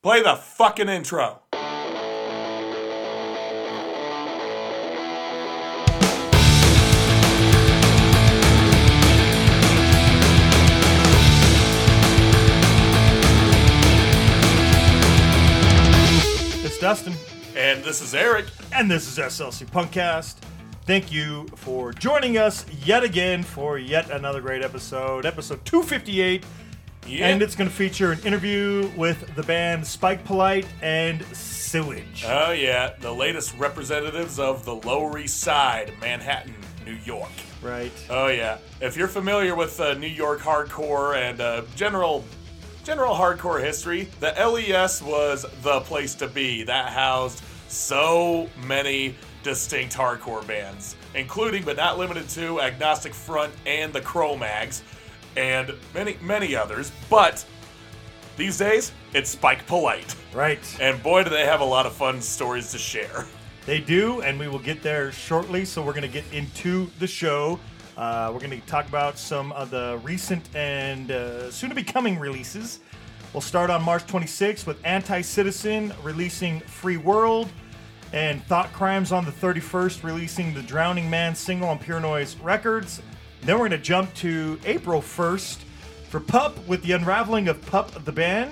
Play the fucking intro. It's Dustin. And this is Eric. And this is SLC Punkcast. Thank you for joining us yet again for yet another great episode. Episode 258. Yeah. And it's going to feature an interview with the band Spike Polite and Sewage. Oh yeah, the latest representatives of the Lower East Side, Manhattan, New York. Right. Oh yeah. If you're familiar with New York hardcore and general hardcore history, the LES was the place to be. That housed so many distinct hardcore bands, including but not limited to Agnostic Front and the Cro-Mags, and many others. But these days, it's Spike Polite. Right. And boy, do they have a lot of fun stories to share. They do, and we will get there shortly, so we're going to get into the show. We're going to talk about some of the recent and soon-to-be-coming releases. We'll start on March 26th with Anti-Citizen releasing Free World, and Thought Crimes on the 31st releasing the Drowning Man single on Pure Noise Records. Then we're going to jump to April 1st for Pup with the unraveling of Pup the Band.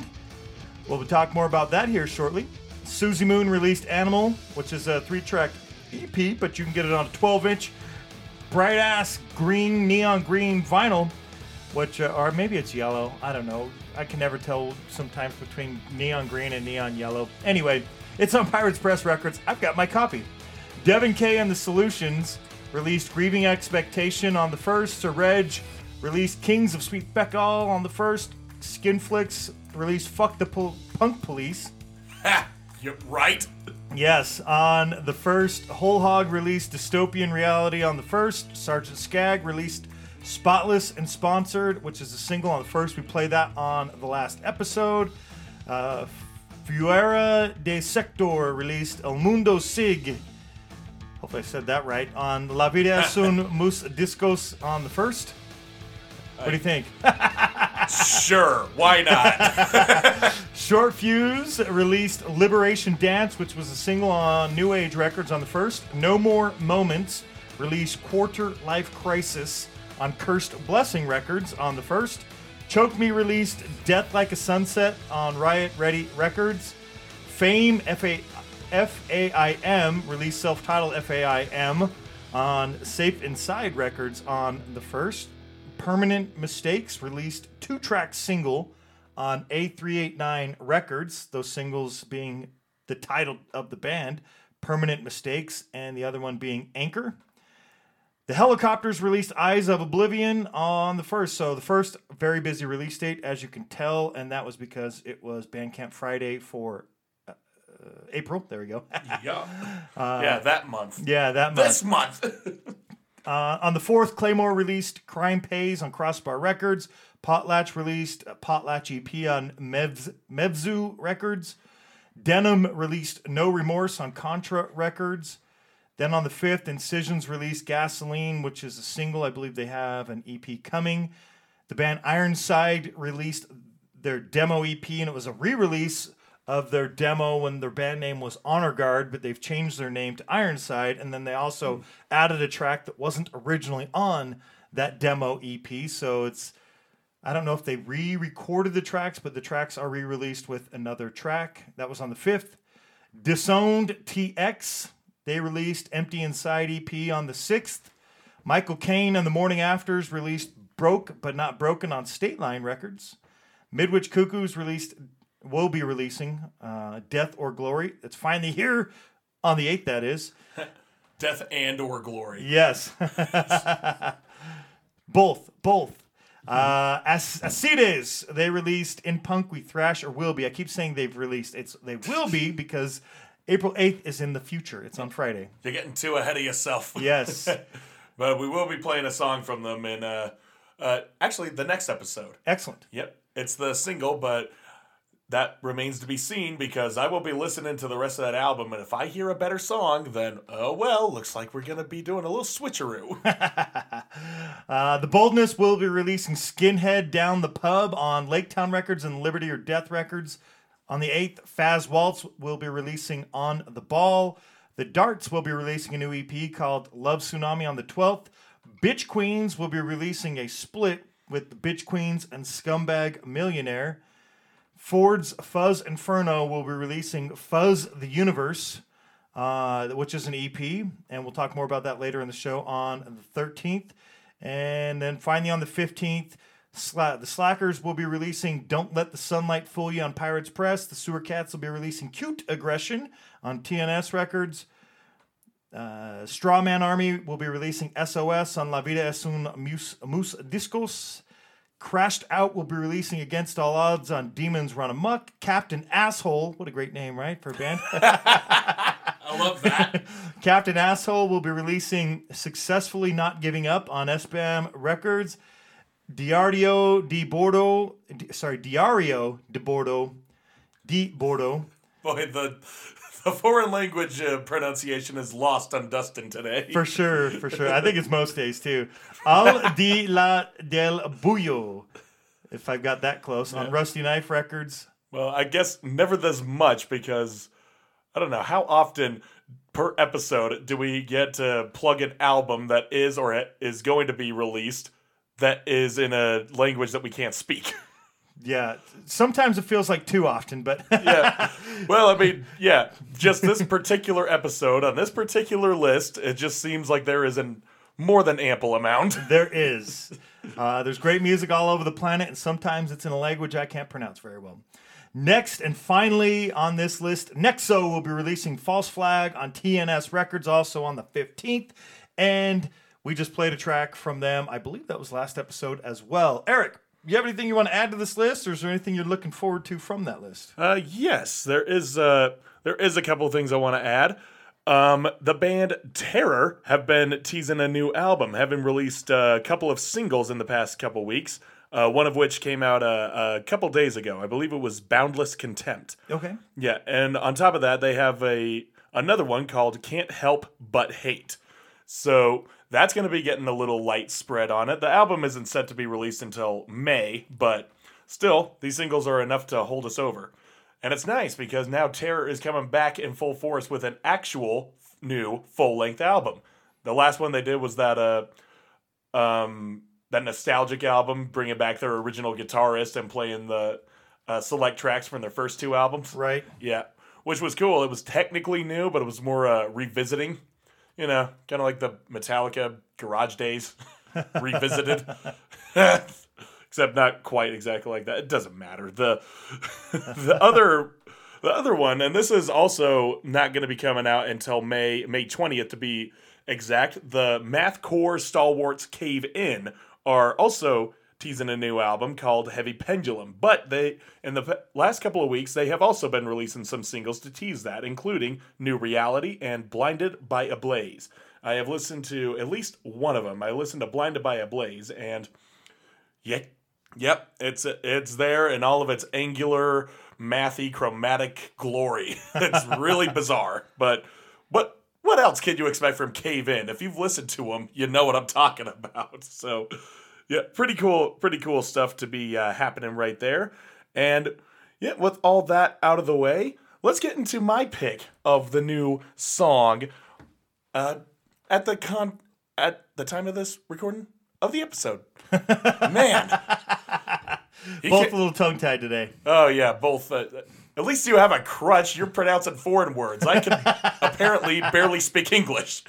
We'll talk more about that here shortly. Susie Moon released Animal, which is a 3-track EP, but you can get it on a 12-inch bright-ass green, neon green vinyl, which, or maybe it's yellow. I don't know. I can never tell sometimes between neon green and neon yellow. Anyway, it's on Pirates Press Records. I've got my copy. Devin K. and the Solutions released Grieving Expectation on the 1st. Sir Reg released Kings of Sweet Beckall on the 1st. Skin Flicks released Fuck the Punk Police. Ha! You're right. Yes, on the 1st. Whole Hog released Dystopian Reality on the 1st. Sergeant Skag released Spotless and Sponsored, which is a single on the 1st. We played that on the last episode. Fuera de Sector released El Mundo Sig. Hopefully I said that right. On La Vida es un Mus Discos on the 1st. What do you think? Sure, why not? Short Fuse released Liberation Dance, which was a single on New Age Records on the 1st. No More Moments released Quarter Life Crisis on Cursed Blessing Records on the 1st. Choke Me released Death Like a Sunset on Riot Ready Records. Fame, F-A-I-M released self-titled F-A-I-M on Safe Inside Records on the 1st. Permanent Mistakes released 2-track single on A389 Records, those singles being the title of the band, Permanent Mistakes, and the other one being Anchor. The Helicopters released Eyes of Oblivion on the 1st. So the 1st, very busy release date, as you can tell, and that was because it was Bandcamp Friday for April. There we go. Yeah, that month. Yeah, that month. This month. On the 4th, Claymore released Crime Pays on Crossbar Records. Potlatch released Potlatch EP on Mevzu Records. Denim released No Remorse on Contra Records. Then on the 5th, Incisions released Gasoline, which is a single. I believe they have an EP coming. The band Ironside released their demo EP, and it was a re-release of their demo when their band name was Honor Guard, but they've changed their name to Ironside, and then they also added a track that wasn't originally on that demo EP, so it's, I don't know if they re-recorded the tracks, but the tracks are re-released with another track. That was on the 5th. Disowned TX, they released Empty Inside EP on the 6th. Michael Caine and the Morning Afters released Broke But Not Broken on State Line Records. Midwich Cuckoos released... will be releasing Death or Glory. It's finally here on the 8th, that is. Death and or Glory. Yes. Both. Acides, they released In Punk We Thrash or Will Be. I keep saying they've released. They will be because April 8th is in the future. It's on Friday. You're getting too ahead of yourself. Yes. But we will be playing a song from them in actually the next episode. Excellent. Yep. It's the single, but... that remains to be seen because I will be listening to the rest of that album, and if I hear a better song, then, oh well, looks like we're going to be doing a little switcheroo. The Boldness will be releasing Skinhead Down the Pub on Lake Town Records and Liberty or Death Records On the 8th, Faz Waltz will be releasing On the Ball. The Darts will be releasing a new EP called Love Tsunami on the 12th. Bitch Queens will be releasing a split with the Bitch Queens and Scumbag Millionaire. Ford's Fuzz Inferno will be releasing Fuzz the Universe, which is an EP, and we'll talk more about that later in the show on the 13th. And then finally on the 15th, the Slackers will be releasing Don't Let the Sunlight Fool You on Pirates Press. The Sewer Cats will be releasing Cute Aggression on TNS Records. Strawman Army will be releasing SOS on La Vida es un Mus Discos. Crashed Out will be releasing Against All Odds on Demons Run Amok. Captain Asshole, what a great name, right, for a band? I love that. Captain Asshole will be releasing Successfully Not Giving Up on SBAM Records. Diario de Bordo. Boy, the foreign language pronunciation is lost on Dustin today. For sure. I think it's most days, too. Al di la del Bullo, if I've got that close, on Rusty Knife Records. Well, I guess never this much because, I don't know, how often per episode do we get to plug an album that is or is going to be released that is in a language that we can't speak? Yeah, sometimes it feels like too often, but... yeah, well, I mean, yeah, just this particular episode on this particular list, it just seems like there is a more than ample amount. There is. There's great music all over the planet, and sometimes it's in a language I can't pronounce very well. Next, and finally on this list, Nexo will be releasing False Flag on TNS Records, also on the 15th, and... we just played a track from them. I believe that was last episode as well. Eric, you have anything you want to add to this list, or is there anything you're looking forward to from that list? Yes, there is a couple things I want to add. The band Terror have been teasing a new album, having released a couple of singles in the past couple weeks, one of which came out a couple days ago. I believe it was Boundless Contempt. Okay. Yeah, and on top of that, they have another one called Can't Help But Hate. So... that's going to be getting a little light spread on it. The album isn't set to be released until May, but still, these singles are enough to hold us over. And it's nice because now Terror is coming back in full force with an actual new full-length album. The last one they did was that that nostalgic album, bringing back their original guitarist and playing the select tracks from their first two albums. Right. Yeah, which was cool. It was technically new, but it was more revisiting. You know, kind of like the Metallica Garage Days revisited. Except not quite exactly like that. It doesn't matter. The other one, and this is also not going to be coming out until May 20th to be exact. The Mathcore stalwarts Cave In are also teasing a new album called Heavy Pendulum. But they, in the last couple of weeks, they have also been releasing some singles to tease that, including New Reality and Blinded by a Blaze. I have listened to at least one of them. I listened to Blinded by a Blaze, and yep, it's there in all of its angular, mathy, chromatic glory. It's really bizarre, but what else could you expect from Cave In? If you've listened to them, you know what I'm talking about, so... yeah, pretty cool stuff to be happening right there. And yeah, with all that out of the way, let's get into my pick of the new song at the time of this recording of the episode. Man. Both a little tongue-tied today. Oh, yeah, both. At least you have a crutch. You're pronouncing foreign words. I can apparently barely speak English.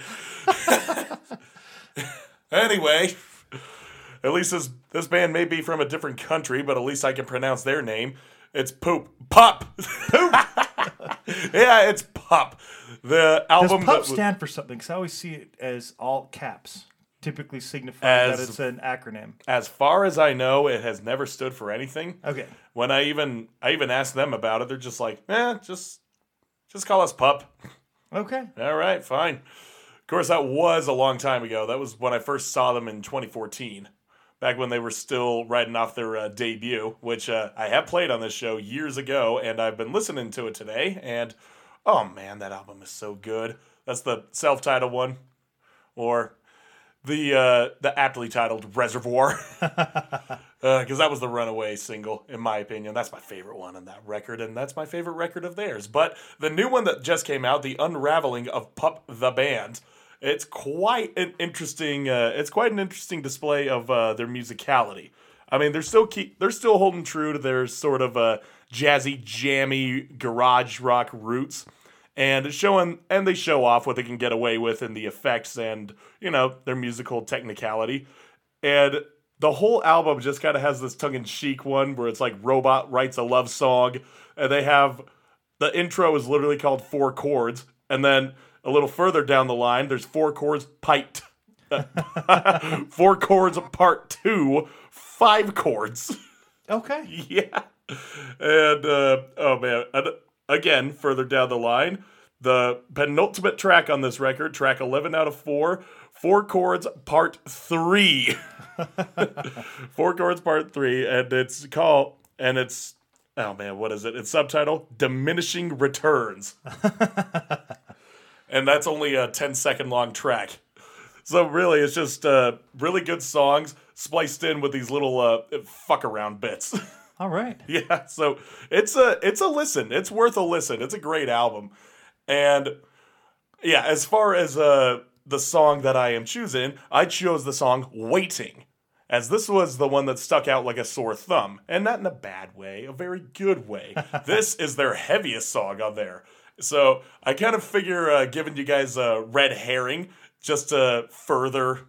Anyway... at least this band may be from a different country, but at least I can pronounce their name. It's Pup. Yeah, it's Pup. The album. Does Pup stand for something? Because I always see it as all caps, typically signifying that it's an acronym. As far as I know, it has never stood for anything. Okay. When I even asked them about it, they're just like, just call us Pup. Okay. All right, fine. Of course, that was a long time ago. That was when I first saw them in 2014. Back when they were still riding off their debut, which I have played on this show years ago, and I've been listening to it today, and oh man, that album is so good. That's the self-titled one, or the aptly titled Reservoir, because that was the runaway single, in my opinion. That's my favorite one on that record, and that's my favorite record of theirs. But the new one that just came out, The Unraveling of Pup the Band, it's quite an interesting display of their musicality. I mean, they're still holding true to their sort of jazzy, jammy, garage rock roots, and they show off what they can get away with in the effects and, you know, their musical technicality. And the whole album just kind of has this tongue-in-cheek one where it's like robot writes a love song, and they have the intro is literally called Four Chords, and then a little further down the line, there's Four Chords Piped. Four Chords Part 2, 5 chords. Okay. Yeah. And, oh man, again, further down the line, the penultimate track on this record, track 11 out of 4, Four Chords Part 3. Four Chords Part 3, and it's, oh man, what is it? It's subtitled Diminishing Returns. And that's only a 10-second long track. So really, it's just really good songs spliced in with these little fuck-around bits. All right. Yeah, so it's a listen. It's worth a listen. It's a great album. And yeah, as far as the song that I am choosing, I chose the song Waiting, as this was the one that stuck out like a sore thumb. And not in a bad way, a very good way. This is their heaviest song on there. So I kind of figure giving you guys a red herring just to further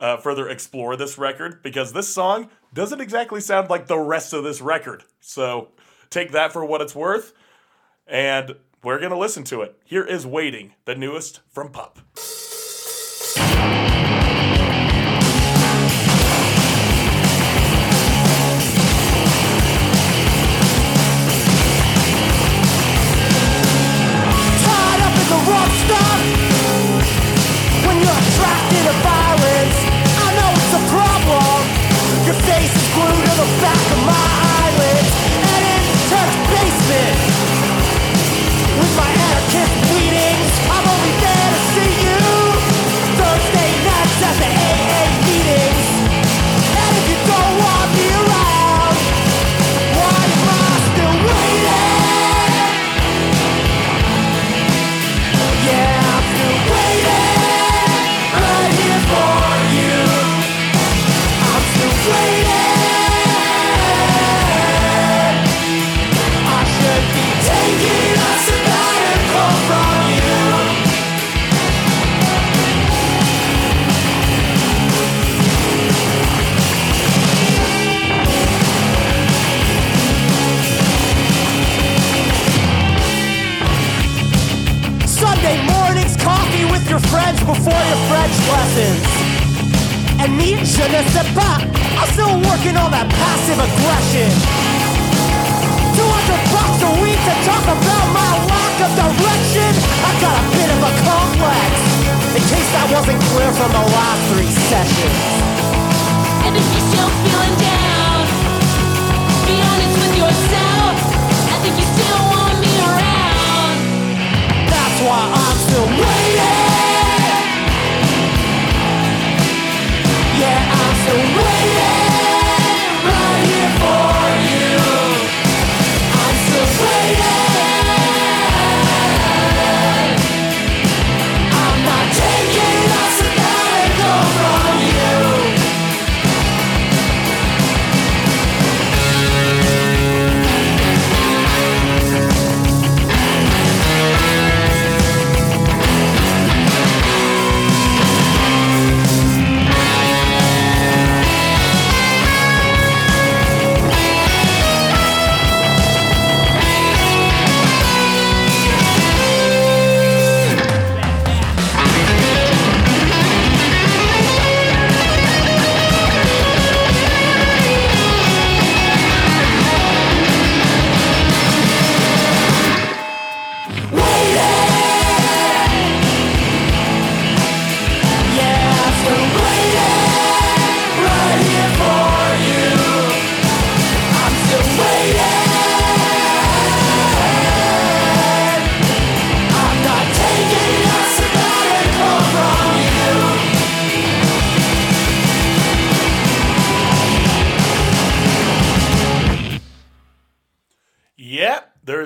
explore this record, because this song doesn't exactly sound like the rest of this record. So take that for what it's worth, and we're going to listen to it. Here is Waiting, the newest from Pup. Tied up as a rock star when you're attracted to violence. I know it's a problem. Your face is glued to the back of my eyelids, and in the church basement, with my anarchist bleedings, I'm only there to see you Thursday nights at the AA meetings. And if you don't want me around, why am I still waiting? Yeah, I'm still waiting, right here for you. Waiting, I should be taking a sabbatical from you. Sunday mornings, coffee with your friends before your French lessons. And me, je ne sais pas, I'm still working on that passive aggression. $200 a week to talk about my lack of direction. I got a bit of a complex, in case that wasn't clear from the last 3 sessions. And if you're still feeling down, be honest with yourself. I think you still want me around. That's why I'm still waiting. Yeah, I'm still waiting, right here for you. I'm still waiting.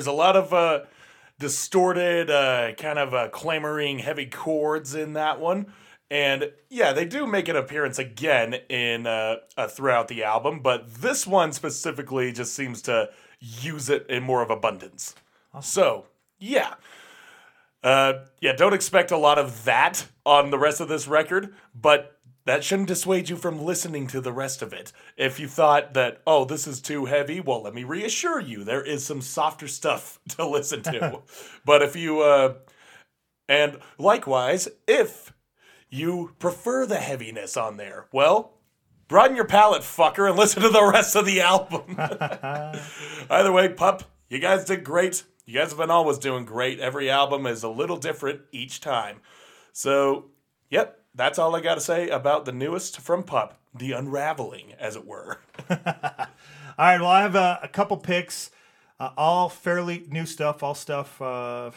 There's a lot of distorted, kind of clamoring heavy chords in that one. And yeah, they do make an appearance again in throughout the album, but this one specifically just seems to use it in more of abundance. Awesome. So, yeah. Yeah, don't expect a lot of that on the rest of this record, but that shouldn't dissuade you from listening to the rest of it. If you thought that, oh, this is too heavy, well, let me reassure you, there is some softer stuff to listen to. But if you, and likewise, if you prefer the heaviness on there, well, broaden your palate, fucker, and listen to the rest of the album. Either way, Pup, you guys did great. You guys have been always doing great. Every album is a little different each time. So, yep, that's all I got to say about the newest from Pup, the unraveling, as it were. All right, well, I have a couple picks, all fairly new stuff, all stuff, I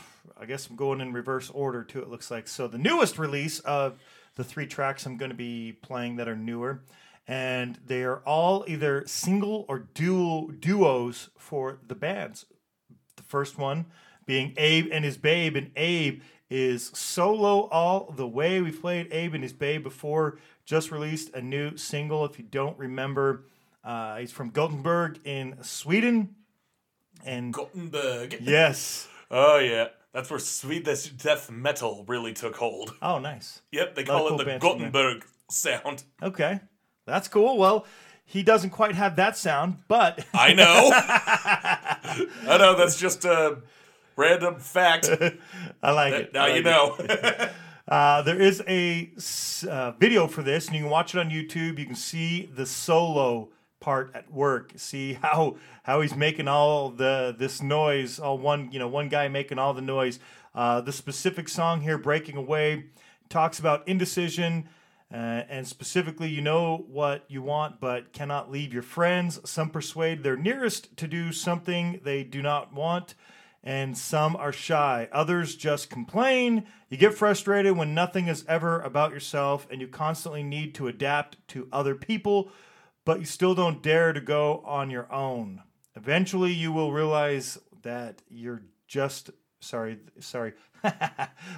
guess I'm going in reverse order, too, it looks like. So the newest release of the three tracks I'm going to be playing that are newer, and they are all either single or duos for the bands. The first one being Abe and his Babe, and Abe is solo all the way. We played Abe and his Babe before, just released a new single. If you don't remember, he's from Gothenburg in Sweden. And Gothenburg. Yes. Oh, yeah. That's where Swedish death metal really took hold. Oh, nice. Yep, they call it the Gothenburg sound. Okay, that's cool. Well, he doesn't quite have that sound, but... I know. I know, that's just a random fact. I like it. Now you know. There is a video for this, and you can watch it on YouTube. You can see the solo part at work. See how he's making all this noise, all one guy making all the noise. The specific song here, Breaking Away, talks about indecision. And specifically, you know what you want, but cannot leave your friends. Some persuade their nearest to do something they do not want, and some are shy. Others just complain. You get frustrated when nothing is ever about yourself, and you constantly need to adapt to other people, but you still don't dare to go on your own. Eventually, you will realize that you're just... Sorry.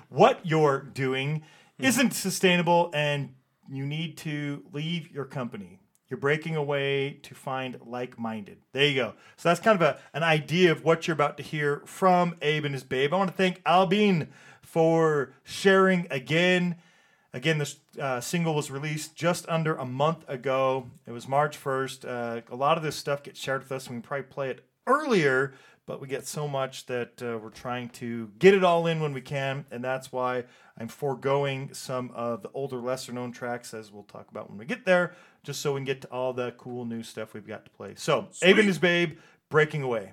What you're doing isn't sustainable, and you need to leave your company. You're breaking away to find like-minded. There you go. So that's kind of an idea of what you're about to hear from Abe and his Babe. I want to thank Albin for sharing again. Again, this single was released just under a month ago. It was March 1st. A lot of this stuff gets shared with us, and we can probably play it earlier, but we get so much that we're trying to get it all in when we can, and that's why I'm foregoing some of the older, lesser-known tracks, as we'll talk about when we get there, just so we can get to all the cool new stuff we've got to play. So, sweet. Abe and his Babe, Breaking Away.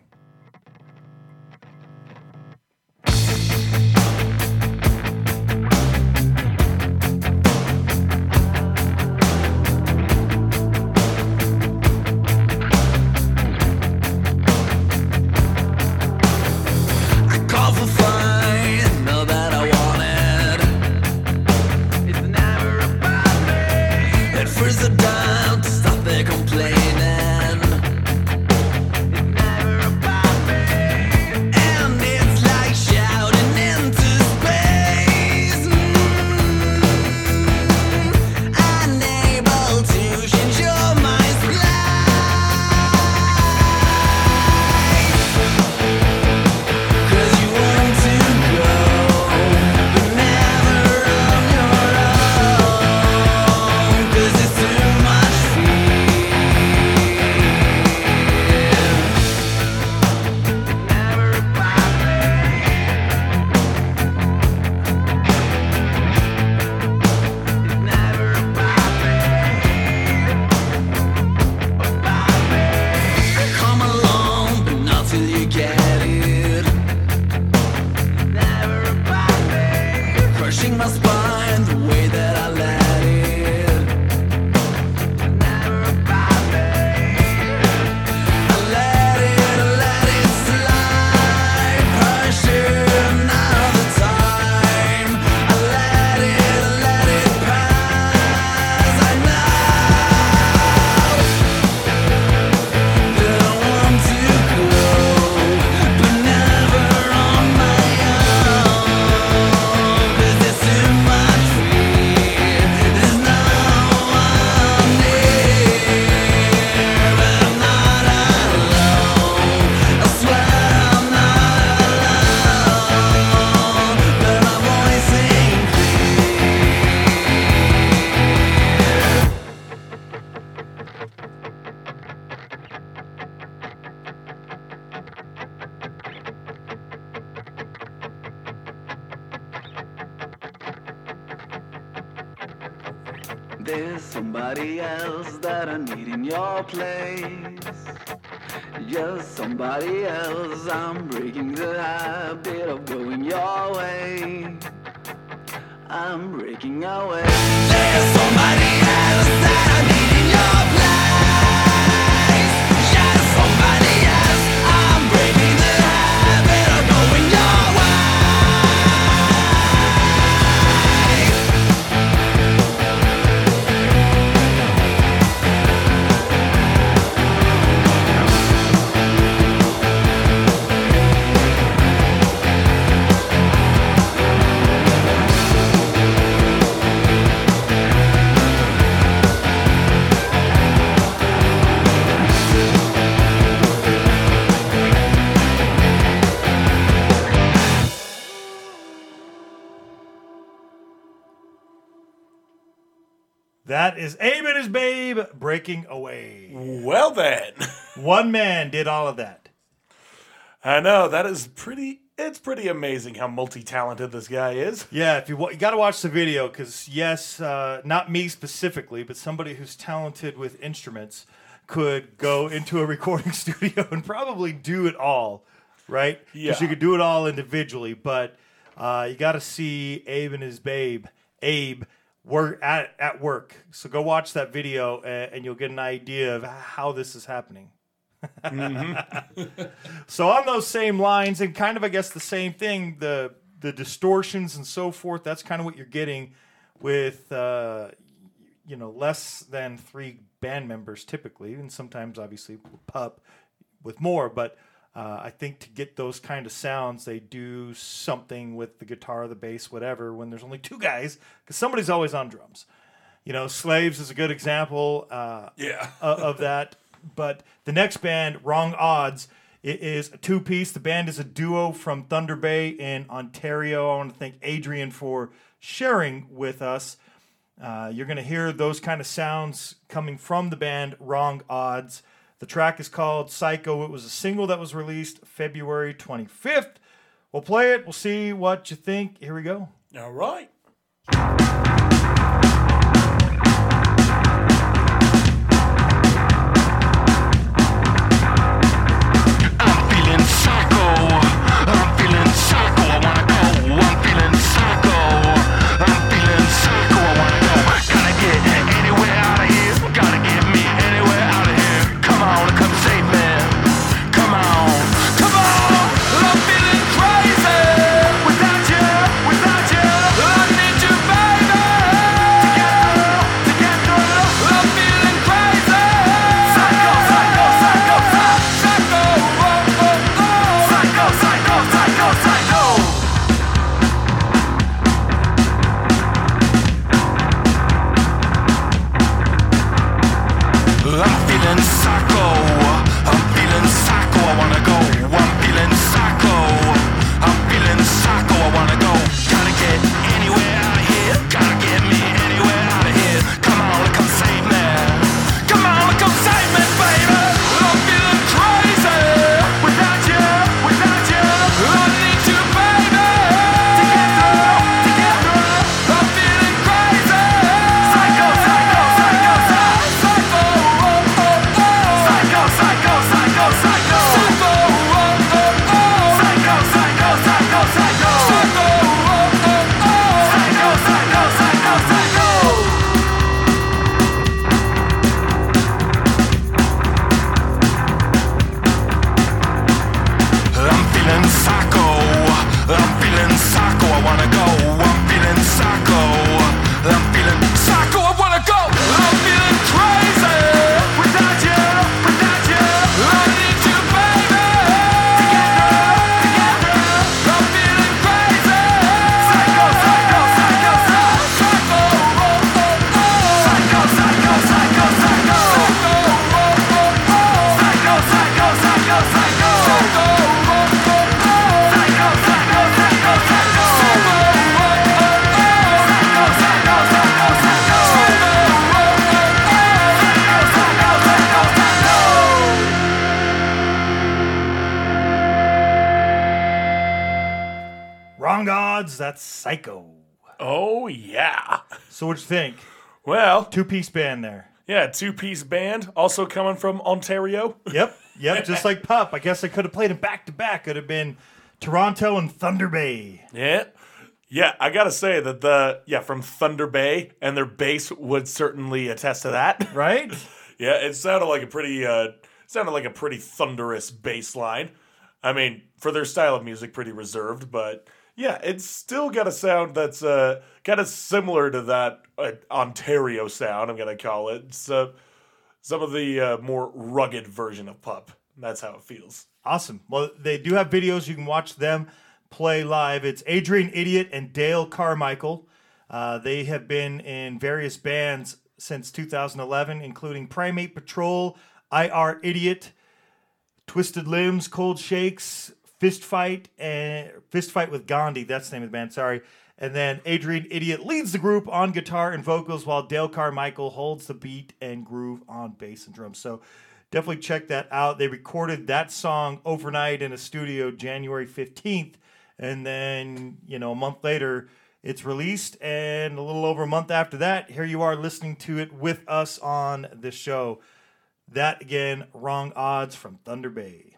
But now there's somebody else that I need in your place. Just somebody else. I'm breaking the habit of going your way. I'm breaking away. There's somebody else that I need in your place. Just somebody else. I'm breaking the habit of going your That is Abe and his babe breaking away. Well then. One man did all of that. I know, that is pretty, it's pretty amazing how multi-talented this guy is. Yeah, if you got to watch the video, because yes, not me specifically, but somebody who's talented with instruments could go into a recording studio and probably do it all, right? Yeah. Because you could do it all individually, but you got to see Abe and his babe, we're at work, so go watch that video, and you'll get an idea of how this is happening. Mm-hmm. So on those same lines, and kind of, I guess, the same thing, the distortions and so forth, that's kind of what you're getting with, less than three band members typically, and sometimes, obviously, Pup with more, but I think to get those kind of sounds, they do something with the guitar, the bass, whatever, when there's only two guys, because somebody's always on drums. You know, Slaves is a good example of that. But the next band, Wrong Odds, it is a two-piece. The band is a duo from Thunder Bay in Ontario. I want to thank Adrian for sharing with us. You're going to hear those kind of sounds coming from the band Wrong Odds. The track is called Psycho. It was a single that was released February 25th. We'll play it. We'll see what you think. Here we go. All right. That's Psycho. Oh, yeah. So what'd you think? Well, two-piece band there. Yeah, two-piece band, also coming from Ontario. Yep, just like Pup. I guess I could have played them back-to-back. Could have been Toronto and Thunder Bay. Yeah, I gotta say that from Thunder Bay, and their bass would certainly attest to that. Right? Yeah, it sounded like a pretty thunderous bass line. I mean, for their style of music, pretty reserved, but... Yeah, it's still got a sound that's kind of similar to that Ontario sound, I'm going to call it. It's some of the more rugged version of Pup. That's how it feels. Awesome. Well, they do have videos. You can watch them play live. It's Adrian Idiot and Dale Carmichael. They have been in various bands since 2011, including Primate Patrol, IR Idiot, Twisted Limbs, Cold Shakes, Fist Fight with Gandhi, that's the name of the band, sorry. And then Adrian Idiot leads the group on guitar and vocals, while Dale Carmichael holds the beat and groove on bass and drums. So definitely check that out. They recorded that song overnight in a studio January 15th. And then, a month later, it's released. And a little over a month after that, here you are listening to it with us on the show. That, again, Wrong Odds from Thunder Bay.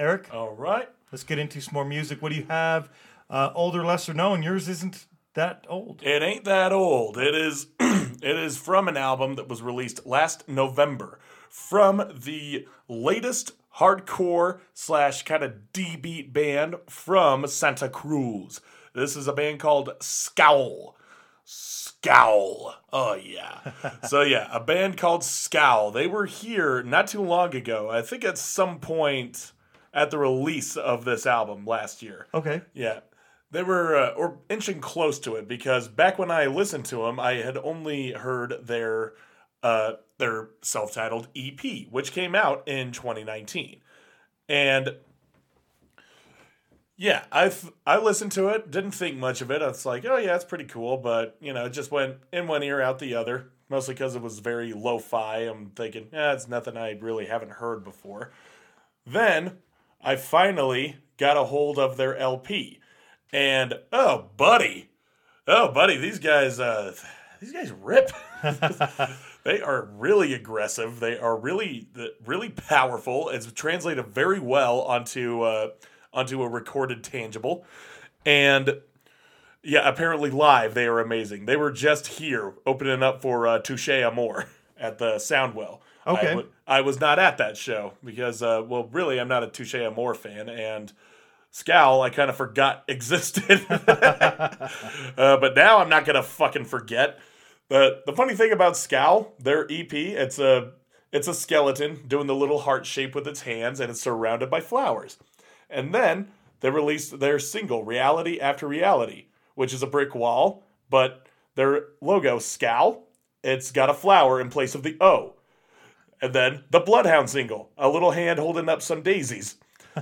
Eric? All right. Let's get into some more music. What do you have? Older, lesser known. Yours isn't that old. It ain't that old. It is It is from an album that was released last November. From the latest hardcore / kind of D-beat band from Santa Cruz. This is a band called Scowl. Scowl. Oh, yeah. So, yeah, a band called Scowl. They were here not too long ago. I think at some point... at the release of this album last year. Okay. Yeah. They were or inching close to it, because back when I listened to them, I had only heard their self-titled EP, which came out in 2019. And yeah, I listened to it, didn't think much of it. I was like, oh yeah, it's pretty cool, but it just went in one ear out the other, mostly because it was very lo-fi. I'm thinking, it's nothing I really haven't heard before. Then I finally got a hold of their LP, and oh buddy, these guys rip. They are really aggressive. They are really powerful. It's translated very well onto a recorded tangible, and yeah, apparently live they are amazing. They were just here opening up for Touche Amour at the Soundwell. Okay. I was not at that show because, really, I'm not a Touche Amour fan, and Scowl I kind of forgot existed. But now I'm not going to fucking forget. But the funny thing about Scowl, their EP, it's a skeleton doing the little heart shape with its hands, and it's surrounded by flowers. And then they released their single, Reality After Reality, which is a brick wall, but their logo, Scowl, it's got a flower in place of the O. And then the Bloodhound single, a little hand holding up some daisies.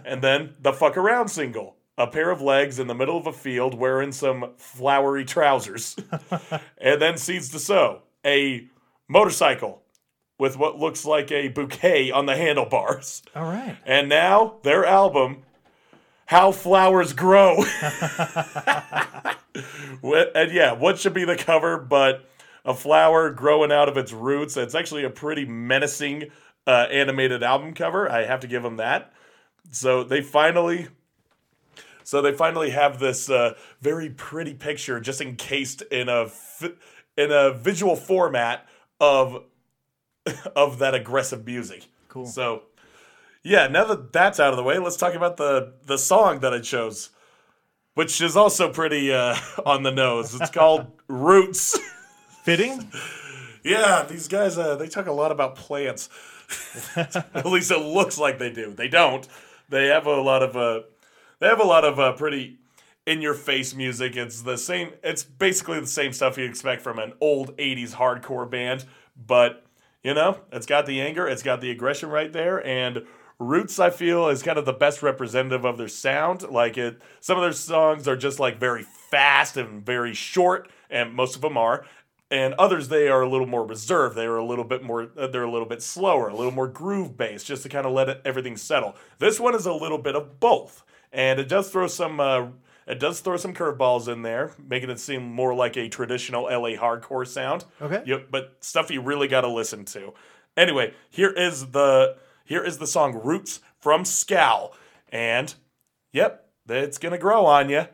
And then the Fuck Around single, a pair of legs in the middle of a field wearing some flowery trousers. And then Seeds to Sow, a motorcycle with what looks like a bouquet on the handlebars. All right. And now their album, How Flowers Grow. And yeah, what should be the cover but... a flower growing out of its roots. It's actually a pretty menacing animated album cover. I have to give them that. So they finally have this very pretty picture just encased in a visual format of that aggressive music. Cool. So yeah, now that that's out of the way, let's talk about the song that I chose, which is also pretty on the nose. It's called Roots. Fitting? Yeah, these guys, they talk a lot about plants. At least it looks like they do. They don't. They have a lot of pretty in-your-face music. It's the same. It's basically the same stuff you expect from an old 80s hardcore band. But, it's got the anger. It's got the aggression right there. And Roots, I feel, is kind of the best representative of their sound. Like, some of their songs are just, like, very fast and very short. And most of them are. And others, they are a little more reserved. They're a little bit slower, a little more groove-based, just to kind of let everything settle. This one is a little bit of both. And it does throw some It does throw some curveballs in there, making it seem more like a traditional LA hardcore sound. Okay. Yep, but stuff you really got to listen to. Anyway, here is the song Roots from Scowl. And, yep, it's going to grow on you.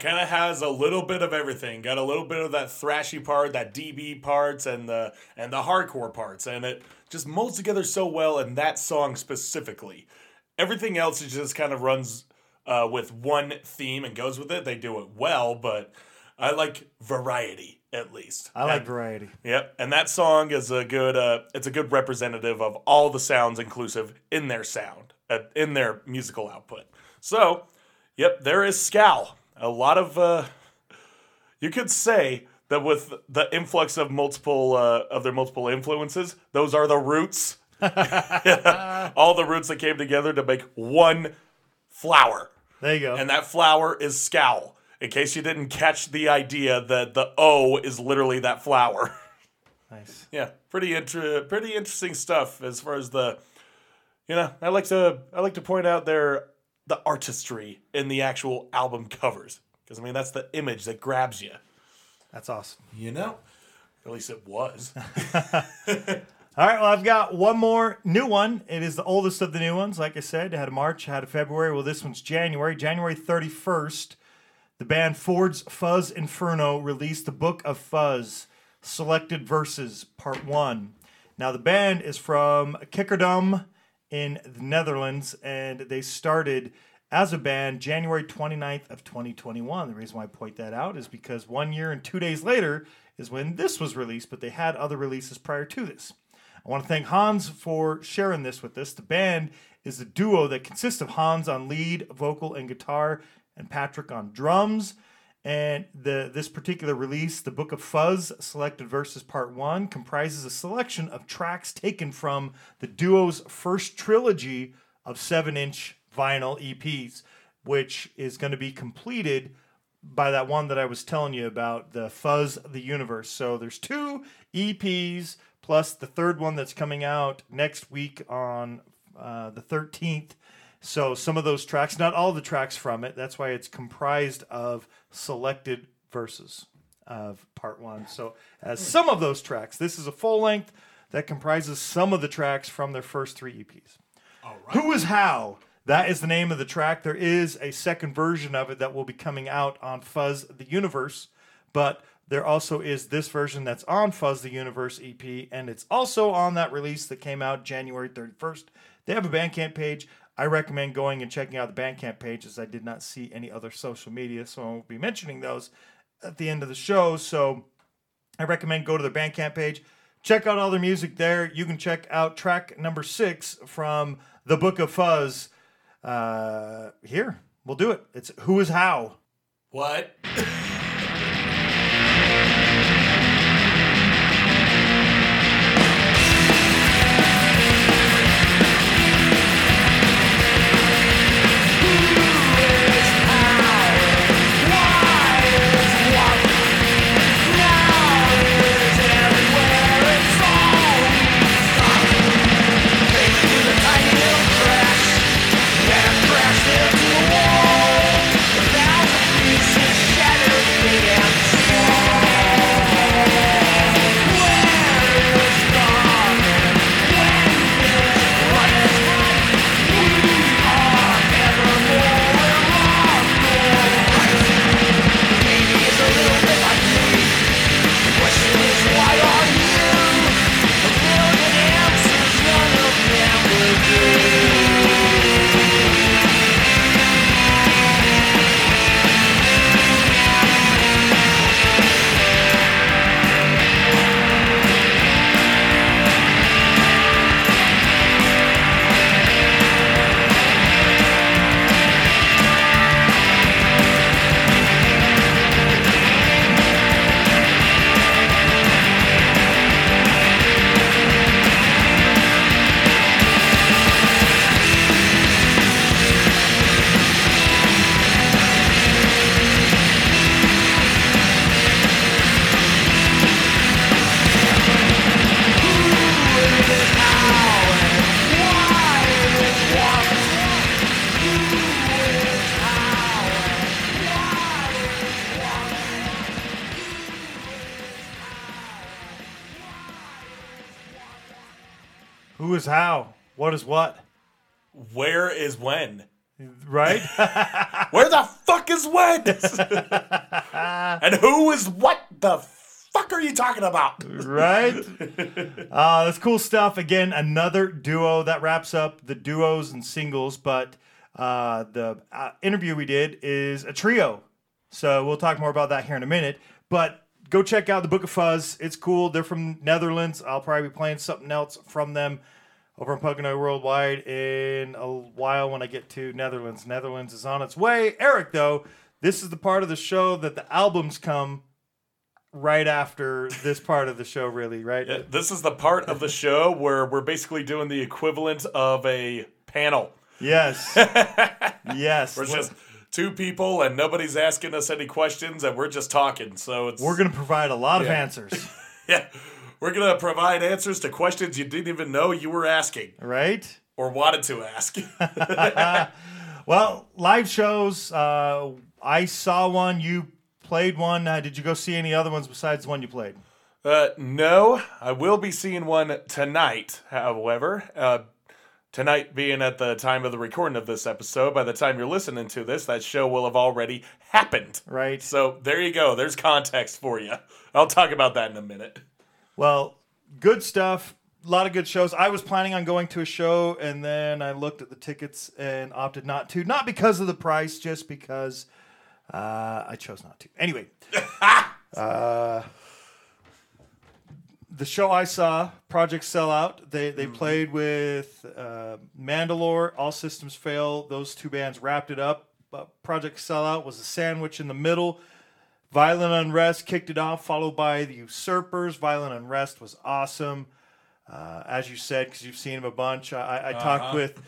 Kind of has a little bit of everything. Got a little bit of that thrashy part, that DB parts, and the hardcore parts, and it just molds together so well in that song specifically. Everything else just kind of runs with one theme and goes with it. They do it well, but I like variety at least. I like variety. Yep, and that song is a good. It's a good representative of all the sounds inclusive in their sound, in their musical output. So, yep, there is Scowl. A lot of, you could say that with the influx of their multiple influences, those are the roots. All the roots that came together to make one flower. There you go. And that flower is Scowl. In case you didn't catch the idea that the O is literally that flower. Nice. Yeah, pretty interesting stuff as far as the, I like to point out the artistry in the actual album covers. Because, that's the image that grabs you. That's awesome. At least it was. All right, well, I've got one more new one. It is the oldest of the new ones. Like I said, I had a March, I had a February. Well, this one's January. January 31st, the band Ford's Fuzz Inferno released The Book of Fuzz, Selected Verses, Part 1. Now, the band is from Kikkerdom, in the Netherlands, and they started as a band January 29th of 2021. The reason why I point that out is because 1 year and 2 days later is when this was released, but they had other releases prior to this. I want to thank Hans for sharing this with us. The band is a duo that consists of Hans on lead, vocal, and guitar, and Patrick on drums. And this particular release, The Book of Fuzz, Selected Verses Part 1, comprises a selection of tracks taken from the duo's first trilogy of 7-inch vinyl EPs, which is going to be completed by that one that I was telling you about, the Fuzz the Universe. So there's two EPs, plus the third one that's coming out next week on the 13th. So some of those tracks, not all the tracks from it, that's why it's comprised of selected verses of part one. So as some of those tracks, this is a full length that comprises some of the tracks from their first three EPs. All right. Who is How? That is the name of the track. There is a second version of it that will be coming out on Fuzz the Universe, but there also is this version that's on Fuzz the Universe EP, and it's also on that release that came out January 31st. They have a Bandcamp page. I recommend going and checking out the Bandcamp page, as I did not see any other social media, so I won't be mentioning those at the end of the show. So I recommend go to their Bandcamp page, check out all their music there. You can check out track number 6 from The Book of Fuzz. Here, we'll do it. It's Who is How? What? Who is how? What is what? Where is when? Right? Where the fuck is when? And who is what the fuck are you talking about? Right? That's cool stuff. Again, another duo. That wraps up the duos and singles, but the interview we did is a trio. So we'll talk more about that here in a minute. But go check out the Book of Fuzz. It's cool. They're from Netherlands. I'll probably be playing something else from them over on Pocono Worldwide in a while when I get to Netherlands. Netherlands is on its way. Eric, though, this is the part of the show that the albums come right after this part of the show, really, right? Yeah, this is the part of the show where we're basically doing the equivalent of a panel. Yes. Yes. We're just two people, and nobody's asking us any questions, and we're just talking. So it's we're going to provide a lot of answers. Yeah. We're going to provide answers to questions you didn't even know you were asking. Right. Or wanted to ask. Well, live shows, I saw one. You played one. Did you go see any other ones besides the one you played? No. I will be seeing one tonight, however. Tonight being at the time of the recording of this episode, by the time you're listening to this, that show will have already happened. Right. So there you go. There's context for you. I'll talk about that in a minute. Well, good stuff. A lot of good shows. I was planning on going to a show, and then I looked at the tickets and opted not to. Not because of the price, just because I chose not to. Anyway. The show I saw, Project Sellout, they played with Mandalore, All Systems Fail. Those two bands wrapped it up. Project Sellout was a sandwich in the middle. Violent Unrest kicked it off, followed by the Usurpers. Violent Unrest was awesome, as you said, because you've seen them a bunch. I talked with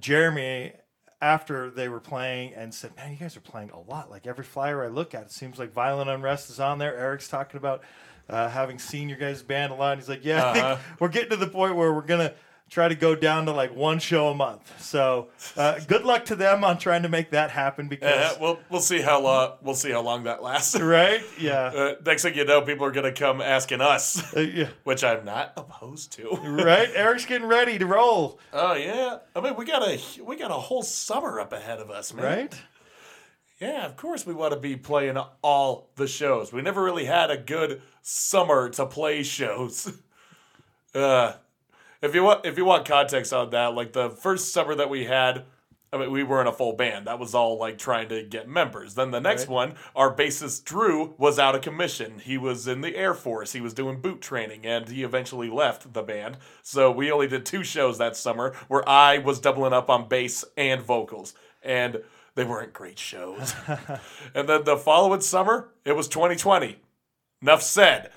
Jeremy after they were playing and said, man, you guys are playing a lot. Like every flyer I look at, it seems like Violent Unrest is on there. Eric's talking about having seen your guys' band a lot. And he's like, yeah, I think we're getting to the point where we're going to try to go down to like one show a month. So good luck to them on trying to make that happen, because we'll see how long that lasts. Right? Yeah. Next thing you know, people are going to come asking us, which I'm not opposed to. Right? Eric's getting ready to roll. Oh yeah. I mean, we got a whole summer up ahead of us, man. Right? Yeah, of course we want to be playing all the shows. We never really had a good summer to play shows. If you want context on that, like the first summer that we had, I mean, we weren't a full band. That was all like trying to get members. Then the next one, our bassist Drew was out of commission. He was in the Air Force. He was doing boot training, and he eventually left the band. So we only did two shows that summer where I was doubling up on bass and vocals. And they weren't great shows. And then the following summer, it was 2020. Enough said.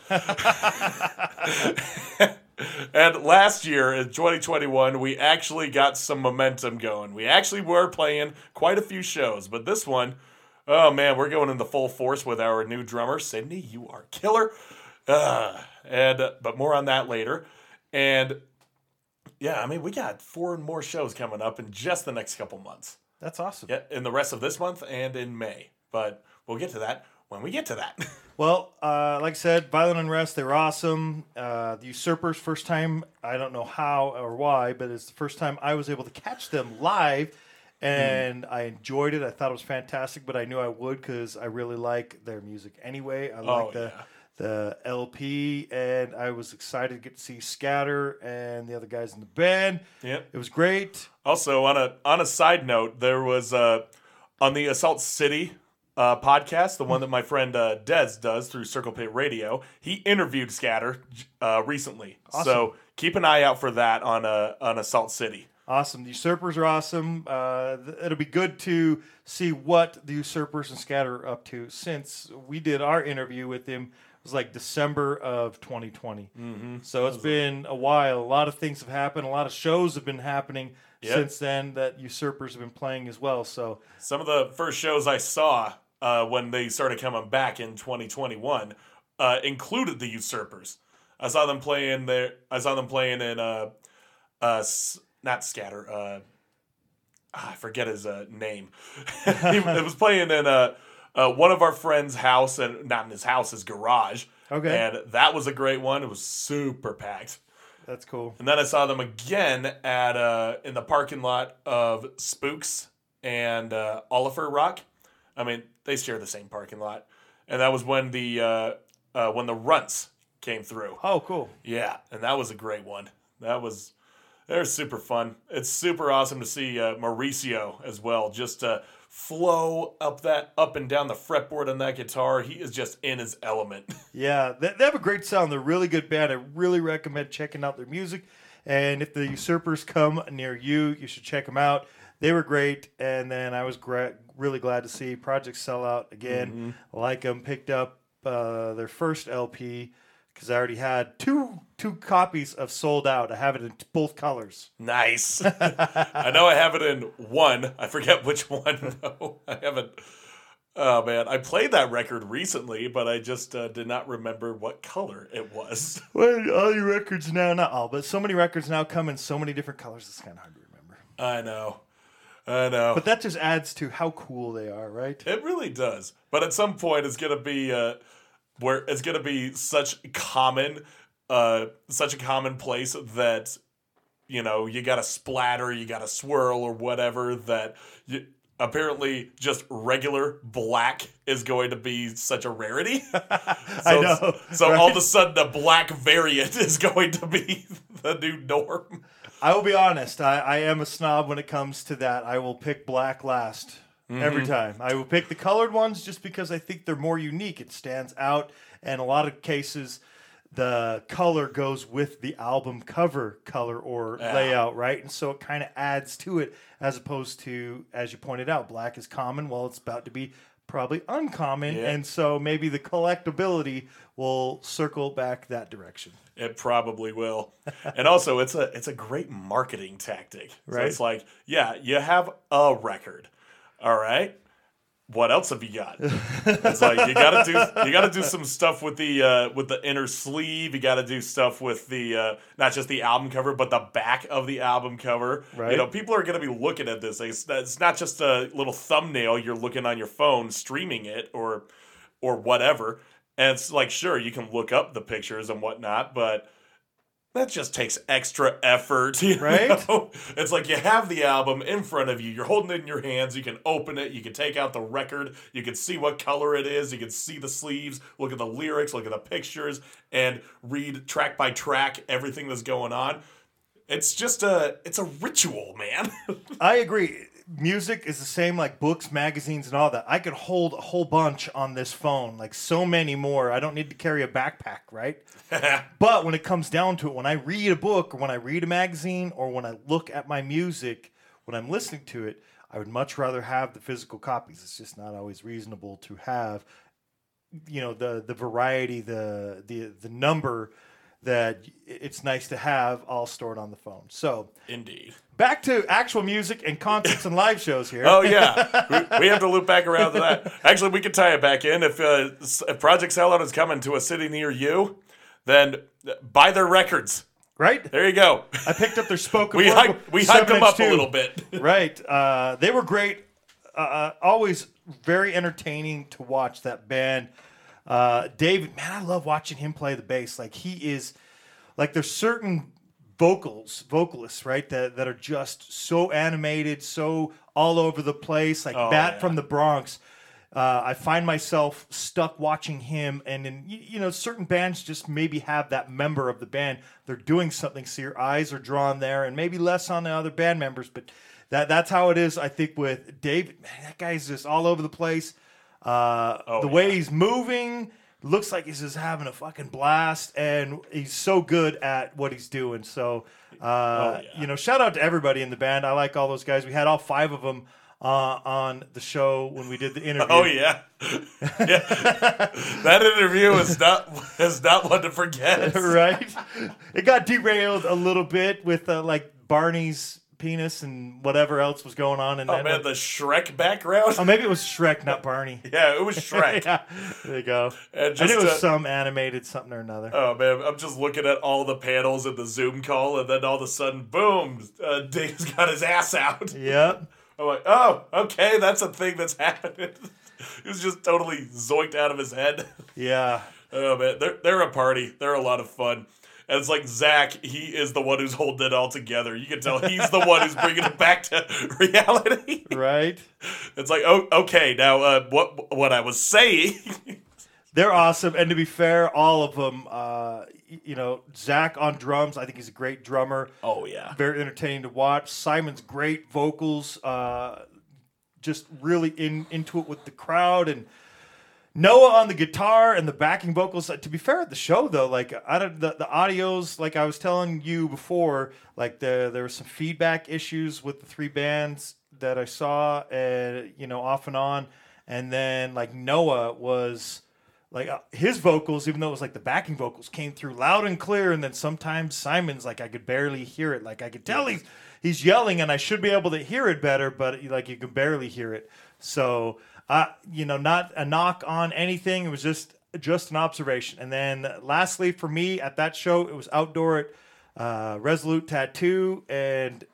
And last year, in 2021, we actually got some momentum going. We actually were playing quite a few shows. But this one, oh man, we're going in the full force with our new drummer. Sydney, you are killer. But more on that later. And yeah, I mean, we got four more shows coming up in just the next couple months. That's awesome. Yeah, in the rest of this month and in May. But we'll get to that when we get to that. Well, like I said, Violent Unrest, they were awesome. The Usurpers, first time, I don't know how or why, but it's the first time I was able to catch them live. And I enjoyed it. I thought it was fantastic, but I knew I would because I really like their music anyway. I like the LP, and I was excited to get to see Scatter and the other guys in the band. Yep. It was great. Also, on a side note, there was on the Assault City podcast, the one that my friend Dez does through Circle Pit Radio, he interviewed Scatter recently. Awesome. So keep an eye out for that on Assault City. Awesome. The Usurpers are awesome. It'll be good to see what the Usurpers and Scatter are up to since we did our interview with him. It was like December of 2020. Mm-hmm. So it's been a while. A lot of things have happened. A lot of shows have been happening since then that Usurpers have been playing as well. So some of the first shows I saw when they started coming back in 2021 included the Usurpers. I saw them playing there. I saw them playing in not Scatter. I forget his name. It was playing in one of our friend's house, and not in his house, his garage. Okay. And that was a great one. It was super packed. That's cool. And then I saw them again at in the parking lot of Spooks and Oliver Rock. I mean, they share the same parking lot, and that was when the Runts came through. Oh, cool. Yeah, and that was a great one. They're super fun. It's super awesome to see Mauricio as well. Just flow up and down the fretboard on that guitar. He is just in his element. Yeah, they have a great sound. They're a really good band. I really recommend checking out their music. And if the Usurpers come near you, you should check them out. They were great. And then I was really glad to see Project Sellout again. Mm-hmm. Like them, picked up their first LP. Because I already had two copies of Sold Out. I have it in both colors. Nice. I know I have it in one. I forget which one, though. I haven't. Oh, man. I played that record recently, but I just did not remember what color it was. Well, all your records now, not all, but so many records now come in so many different colors, it's kind of hard to remember. I know. But that just adds to how cool they are, right? It really does. But at some point, it's going to be... where it's going to be such a common place that, you know, you got to splatter, you got to swirl or whatever, that apparently just regular black is going to be such a rarity. So, I know. So right? All of a sudden the black variant is going to be the new norm. I will be honest. I am a snob when it comes to that. I will pick black last. Mm-hmm. Every time. I will pick the colored ones just because I think they're more unique. It stands out. And a lot of cases, the color goes with the album cover color or layout, right? And so it kind of adds to it as opposed to, as you pointed out, black is common. Well, it's about to be probably uncommon. Yeah. And so maybe the collectability will circle back that direction. It probably will. And also, it's a great marketing tactic. Right? So it's like, yeah, you have a record. All right, what else have you got? It's like you gotta do some stuff with the inner sleeve. You gotta do stuff with the not just the album cover, but the back of the album cover. Right. You know, people are gonna be looking at this. It's not just a little thumbnail you're looking on your phone streaming it or whatever. And it's like, sure, you can look up the pictures and whatnot, but that just takes extra effort, right? It's like you have the album in front of you. You're holding it in your hands. You can open it. You can take out the record. You can see what color it is. You can see the sleeves, look at the lyrics, look at the pictures, and read track by track everything that's going on. It's just it's a ritual, man. I agree. Music is the same, like books, magazines, and all that. I could hold a whole bunch on this phone, like so many more. I don't need to carry a backpack, right? But when it comes down to it, when I read a book or when I read a magazine or when I look at my music, when I'm listening to it, I would much rather have the physical copies. It's just not always reasonable to have, you know, the variety, the number that it's nice to have all stored on the phone. So indeed. Back to actual music and concerts and live shows here. Oh, yeah. We have to loop back around to that. Actually, we could tie it back in. If Project Sellout is coming to a city near you, then buy their records. Right? There you go. I picked up their spoken word. We hyped them up a little bit. Right. They were great. Always very entertaining to watch, that band. David, man, I love watching him play the bass. Like, he is, like, there's certain vocalists, right, that are just so animated, so all over the place, like from the Bronx. I find myself stuck watching him, and then, you know, certain bands just maybe have that member of the band. They're doing something, so your eyes are drawn there, and maybe less on the other band members, but that's how it is, I think, with David. Man, that guy's just all over the place. Way he's moving looks like he's just having a fucking blast, and he's so good at what he's doing. So, you know, shout out to everybody in the band. I like all those guys. We had all five of them on the show when we did the interview. Oh yeah. That interview is not one to forget, right? It got derailed a little bit with like Barney's penis and whatever else was going on in that. Oh man, the Shrek background. Oh, maybe it was Shrek, not Barney. Yeah, it was Shrek. Yeah, there you go. And just, it was some animated something or another. Oh man, I'm just looking at all the panels in the Zoom call, and then all of a sudden, boom, Dave's got his ass out. Yep. I'm like, oh, okay, that's a thing that's happening. He was just totally zoinked out of his head. Yeah. Oh man, they're a party. They're a lot of fun. And it's like Zach, he is the one who's holding it all together. You can tell he's the one who's bringing it back to reality. Right. It's like, oh, okay, now what I was saying. They're awesome. And to be fair, all of them, you know, Zach on drums, I think he's a great drummer. Oh, yeah. Very entertaining to watch. Simon's great vocals, just really into it with the crowd, and Noah on the guitar and the backing vocals. To be fair, at the show though, like I don't, the audios, like I was telling you before, like there were some feedback issues with the three bands that I saw, you know, off and on, and then like Noah was like his vocals, even though it was like the backing vocals came through loud and clear, and then sometimes Simon's like I could barely hear it, like I could tell he's yelling and I should be able to hear it better, but like you can barely hear it, so. You know, not a knock on anything. It was just an observation. And then lastly, for me at that show, it was outdoor at Resolute Tattoo, and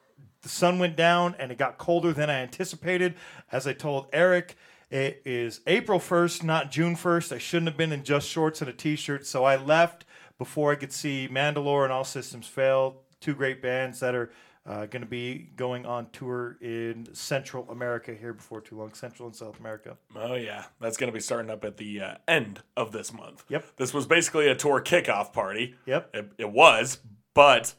the sun went down and it got colder than I anticipated. As I told Eric, it is April 1st, not June 1st. I shouldn't have been in just shorts and a t-shirt. So I left before I could see Mandalore and All Systems Fail, two great bands that are going to be going on tour in Central America here before too long, Central and South America. Oh, yeah. That's going to be starting up at the end of this month. Yep. This was basically a tour kickoff party. Yep. It was, but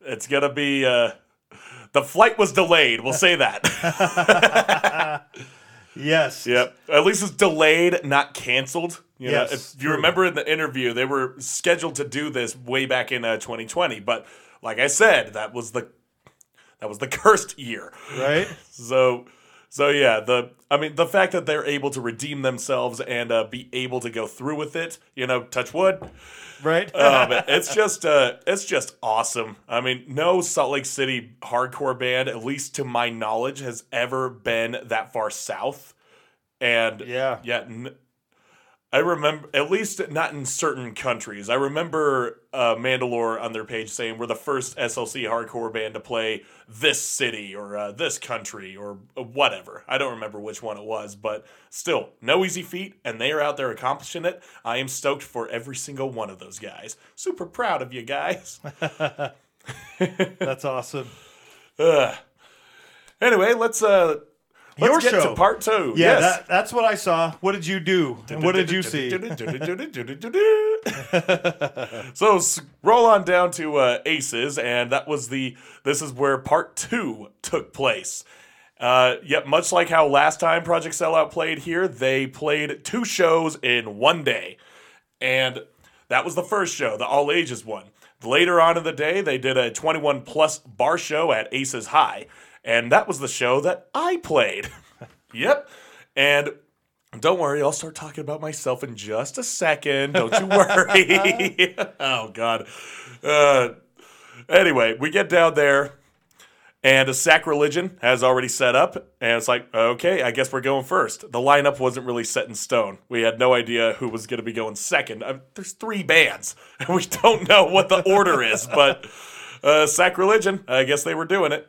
it's going to be... the flight was delayed. We'll say that. Yes. Yep. At least it's delayed, not canceled. You know, yes. If you remember in the interview, they were scheduled to do this way back in 2020, but like I said, that was the... That was the cursed year. Right. So yeah, the fact that they're able to redeem themselves and be able to go through with it, you know, touch wood. Right. It's just awesome. I mean, no Salt Lake City hardcore band, at least to my knowledge, has ever been that far south. And yeah, I remember, at least not in certain countries. I remember Mandalore on their page saying we're the first SLC hardcore band to play this city or this country or whatever. I don't remember which one it was, but still, no easy feat, and they are out there accomplishing it. I am stoked for every single one of those guys. Super proud of you guys. That's awesome. Anyway, let's get to part two. Yeah, yes. That's what I saw. What did you do? And what did you see? So roll on down to Aces, and that was this is where part two took place. Yep, much like how last time Project Sellout played here, they played two shows in one day. And that was the first show, the All Ages one. Later on in the day, they did a 21-plus bar show at Aces High. And that was the show that I played. Yep. And don't worry, I'll start talking about myself in just a second. Don't you worry. Oh, God. Anyway, we get down there, and a Sacrilegion has already set up. And it's like, okay, I guess we're going first. The lineup wasn't really set in stone. We had no idea who was going to be going second. There's three bands, and we don't know what the order is. But Sacrilegion, I guess they were doing it.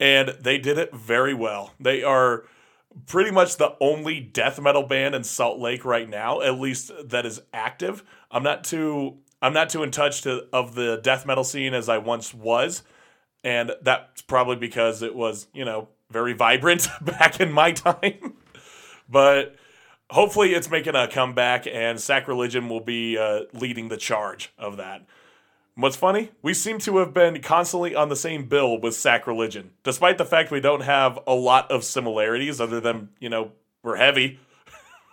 And they did it very well. They are pretty much the only death metal band in Salt Lake right now, at least that is active. I'm not too in touch of the death metal scene as I once was, and that's probably because it was, you know, very vibrant back in my time. But hopefully it's making a comeback, and Sacrilegion will be leading the charge of that. What's funny, we seem to have been constantly on the same bill with Sacrilegion, despite the fact we don't have a lot of similarities other than, you know, we're heavy.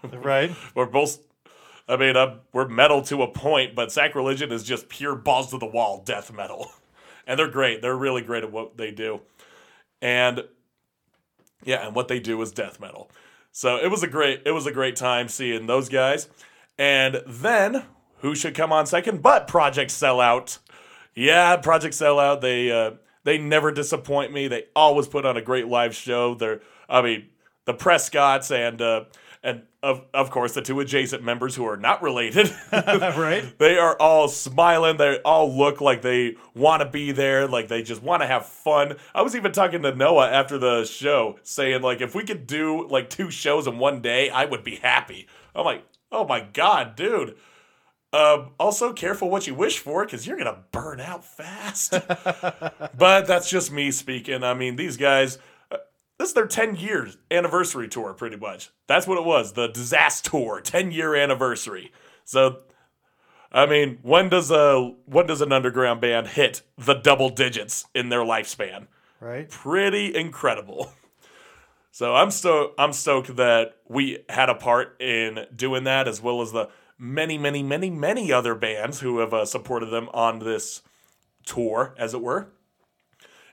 Right. We're both, I mean, we're metal to a point, but Sacrilegion is just pure balls to the wall death metal. And they're great. They're really great at what they do. And yeah, and what they do is death metal. So it was a great time seeing those guys. And then... Who should come on second but Project Sellout? Yeah, Project Sellout. They They never disappoint me. They always put on a great live show. They're, I mean, the Prescotts and of course, the two adjacent members who are not related. Right? They are all smiling. They all look like they want to be there, like they just want to have fun. I was even talking to Noah after the show, saying, like, if we could do, like, 2 shows in one day, I would be happy. I'm like, oh, my God, dude. Also, careful what you wish for, because you're going to burn out fast. But that's just me speaking. I mean, these guys... This is their 10-year anniversary tour, pretty much. That's what it was, the Disaster Tour, 10-year anniversary. So, I mean, when does an underground band hit the double digits in their lifespan? Right. Pretty incredible. So I'm stoked that we had a part in doing that, as well as the many, many, many, many other bands who have supported them on this tour, as it were.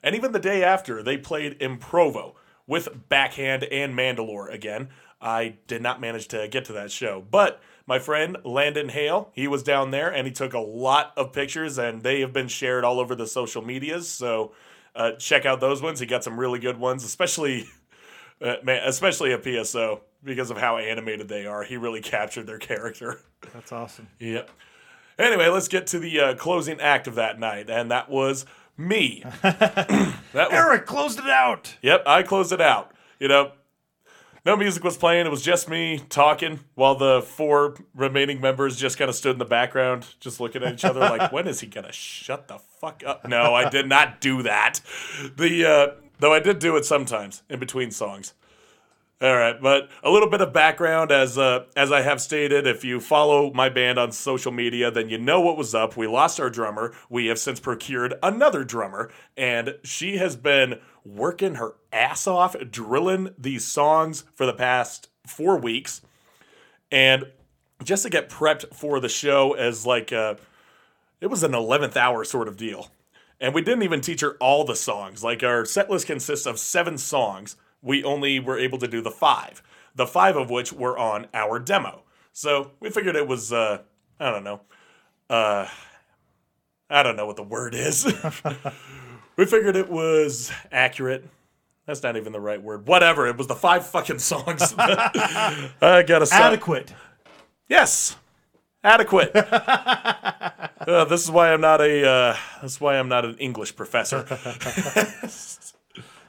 And even the day after, they played in Provo with Backhand and Mandalore again. I did not manage to get to that show. But my friend Landon Hale, he was down there and he took a lot of pictures, and they have been shared all over the social medias. So check out those ones. He got some really good ones, especially at PSO, because of how animated they are. He really captured their character. That's awesome. Yep. Anyway, let's get to the closing act of that night. And that was... me. Eric closed it out. Yep, I closed it out. You know, no music was playing. It was just me talking while the 4 remaining members just kind of stood in the background, just looking at each other like, when is he going to shut the fuck up? No, I did not do that. Though I did do it sometimes in between songs. All right, but a little bit of background, as I have stated, if you follow my band on social media, then you know what was up. We lost our drummer. We have since procured another drummer, and she has been working her ass off, drilling these songs for the past 4 weeks. And just to get prepped for the show as like it was an 11th hour sort of deal. And we didn't even teach her all the songs. Like, our set list consists of 7 songs. We only were able to do the five of which were on our demo. So we figured it was, I don't know what the word is. We figured it was accurate. That's not even the right word. Whatever. It was the 5 fucking songs. I gotta say. Adequate. Yes. Adequate. This is why I'm not an English professor.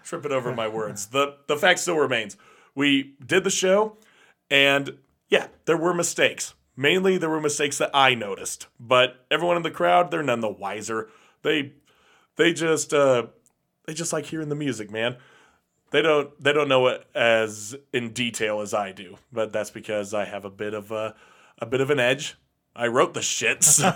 Tripping over my words. The fact still remains. We did the show, and yeah, there were mistakes. Mainly, there were mistakes that I noticed. But everyone in the crowd, they're none the wiser. They just like hearing the music, man. They don't know it as in detail as I do. But that's because I have a bit of an edge. I wrote the shit, so.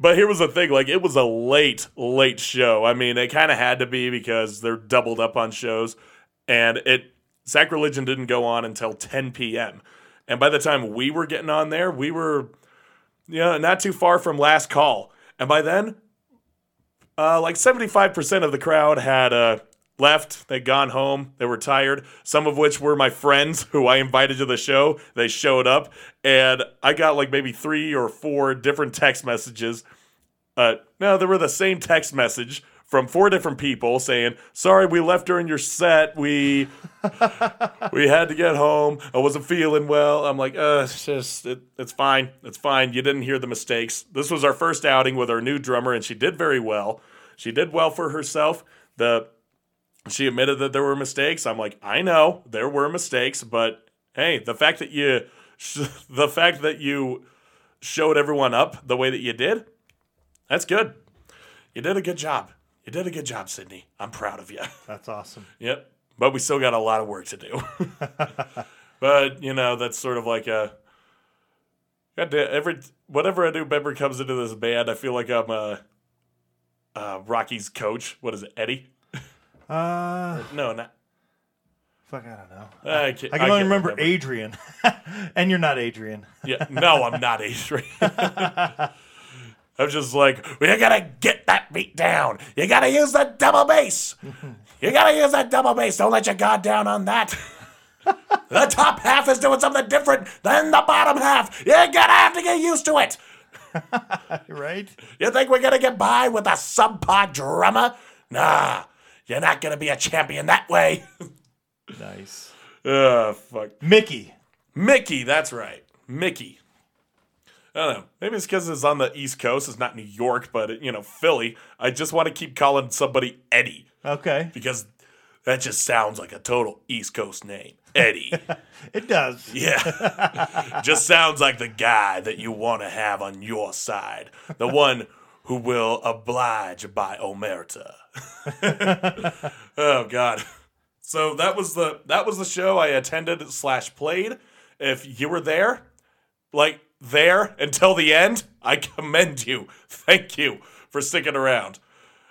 But here was the thing, like, it was a late, late show. I mean, it kind of had to be because they're doubled up on shows, and Sacrilegion didn't go on until 10 p.m. And by the time we were getting on there, we were, you know, not too far from last call. And by then, like 75% of the crowd had left. They'd gone home. They were tired. Some of which were my friends who I invited to the show. They showed up, and I got like maybe 3 or 4 different text messages. No, they were the same text message from 4 different people saying, "Sorry, we left during your set. We had to get home. I wasn't feeling well." I'm like, it's fine. It's fine. You didn't hear the mistakes. This was our first outing with our new drummer, and she did very well. She did well for herself. She admitted that there were mistakes. I'm like, I know there were mistakes, but hey, the fact that you showed everyone up the way that you did, that's good. You did a good job. You did a good job, Sydney. I'm proud of you. That's awesome. Yep. But we still got a lot of work to do. But, you know, that's sort of like whatever a new member comes into this band, I feel like I'm Rocky's coach. What is it, Eddie? No, not. Fuck, I don't know. I can only remember Adrian. And you're not Adrian. Yeah, no, I'm not Adrian. I'm just like, you gotta get that beat down. You gotta use that double bass. Don't let your guard down on that. The top half is doing something different than the bottom half. You're gonna have to get used to it. Right? You think we're going to get by with a subpar drummer? Nah, you're not going to be a champion that way. Nice. Oh, fuck. Mickey, that's right. Mickey. I don't know. Maybe it's because it's on the East Coast. It's not New York, but, Philly. I just want to keep calling somebody Eddie. Okay. Because that just sounds like a total East Coast name. Eddie. It does. Yeah. Just sounds like the guy that you want to have on your side. The one who will oblige by omerta. Oh, God. So that was the show I attended /played. If you were there, there until the end, I commend you. Thank you for sticking around.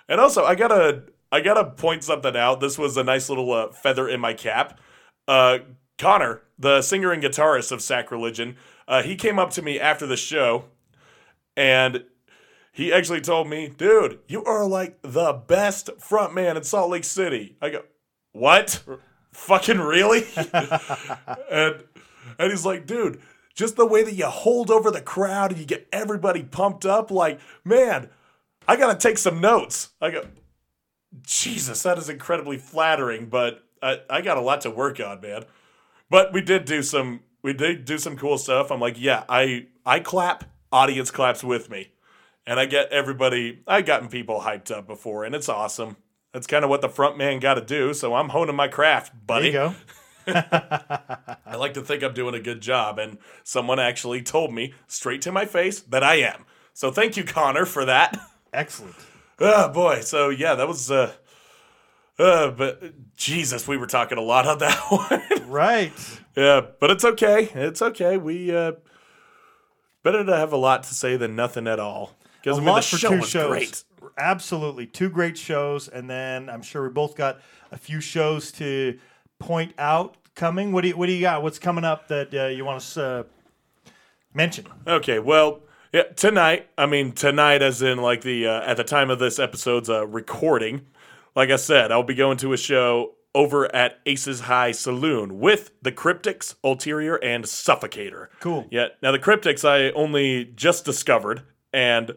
And also, I gotta point something out. This was a nice little feather in my cap. Connor, the singer and guitarist of Sacrilegion, he came up to me after the show, and he actually told me, dude, you are like the best frontman in Salt Lake City. I go, what? Fucking really? and he's like, dude, just the way that you hold over the crowd and you get everybody pumped up, man, I got to take some notes. I go, Jesus, that is incredibly flattering, but I got a lot to work on, man. But we did do some cool stuff. I'm like, yeah, I clap, audience claps with me. And I've gotten people hyped up before, and it's awesome. That's kind of what the front man got to do, so I'm honing my craft, buddy. There you go. I like to think I'm doing a good job, and someone actually told me straight to my face that I am. So thank you, Connor, for that. Excellent. Oh, boy. So, yeah, that was... but Jesus, we were talking a lot on that one. Right. Yeah, but it's okay. It's okay. We better to have a lot to say than nothing at all. Because the show was great. Absolutely. 2 great shows, and then I'm sure we both got a few shows to... point out coming. What do you got? What's coming up that you want to mention? Okay, well, yeah, tonight, as in the at the time of this episode's recording, like I said, I'll be going to a show over at Aces High Saloon with the Cryptics, Ulterior, and Suffocator. Cool. Yeah. Now the Cryptics I only just discovered, and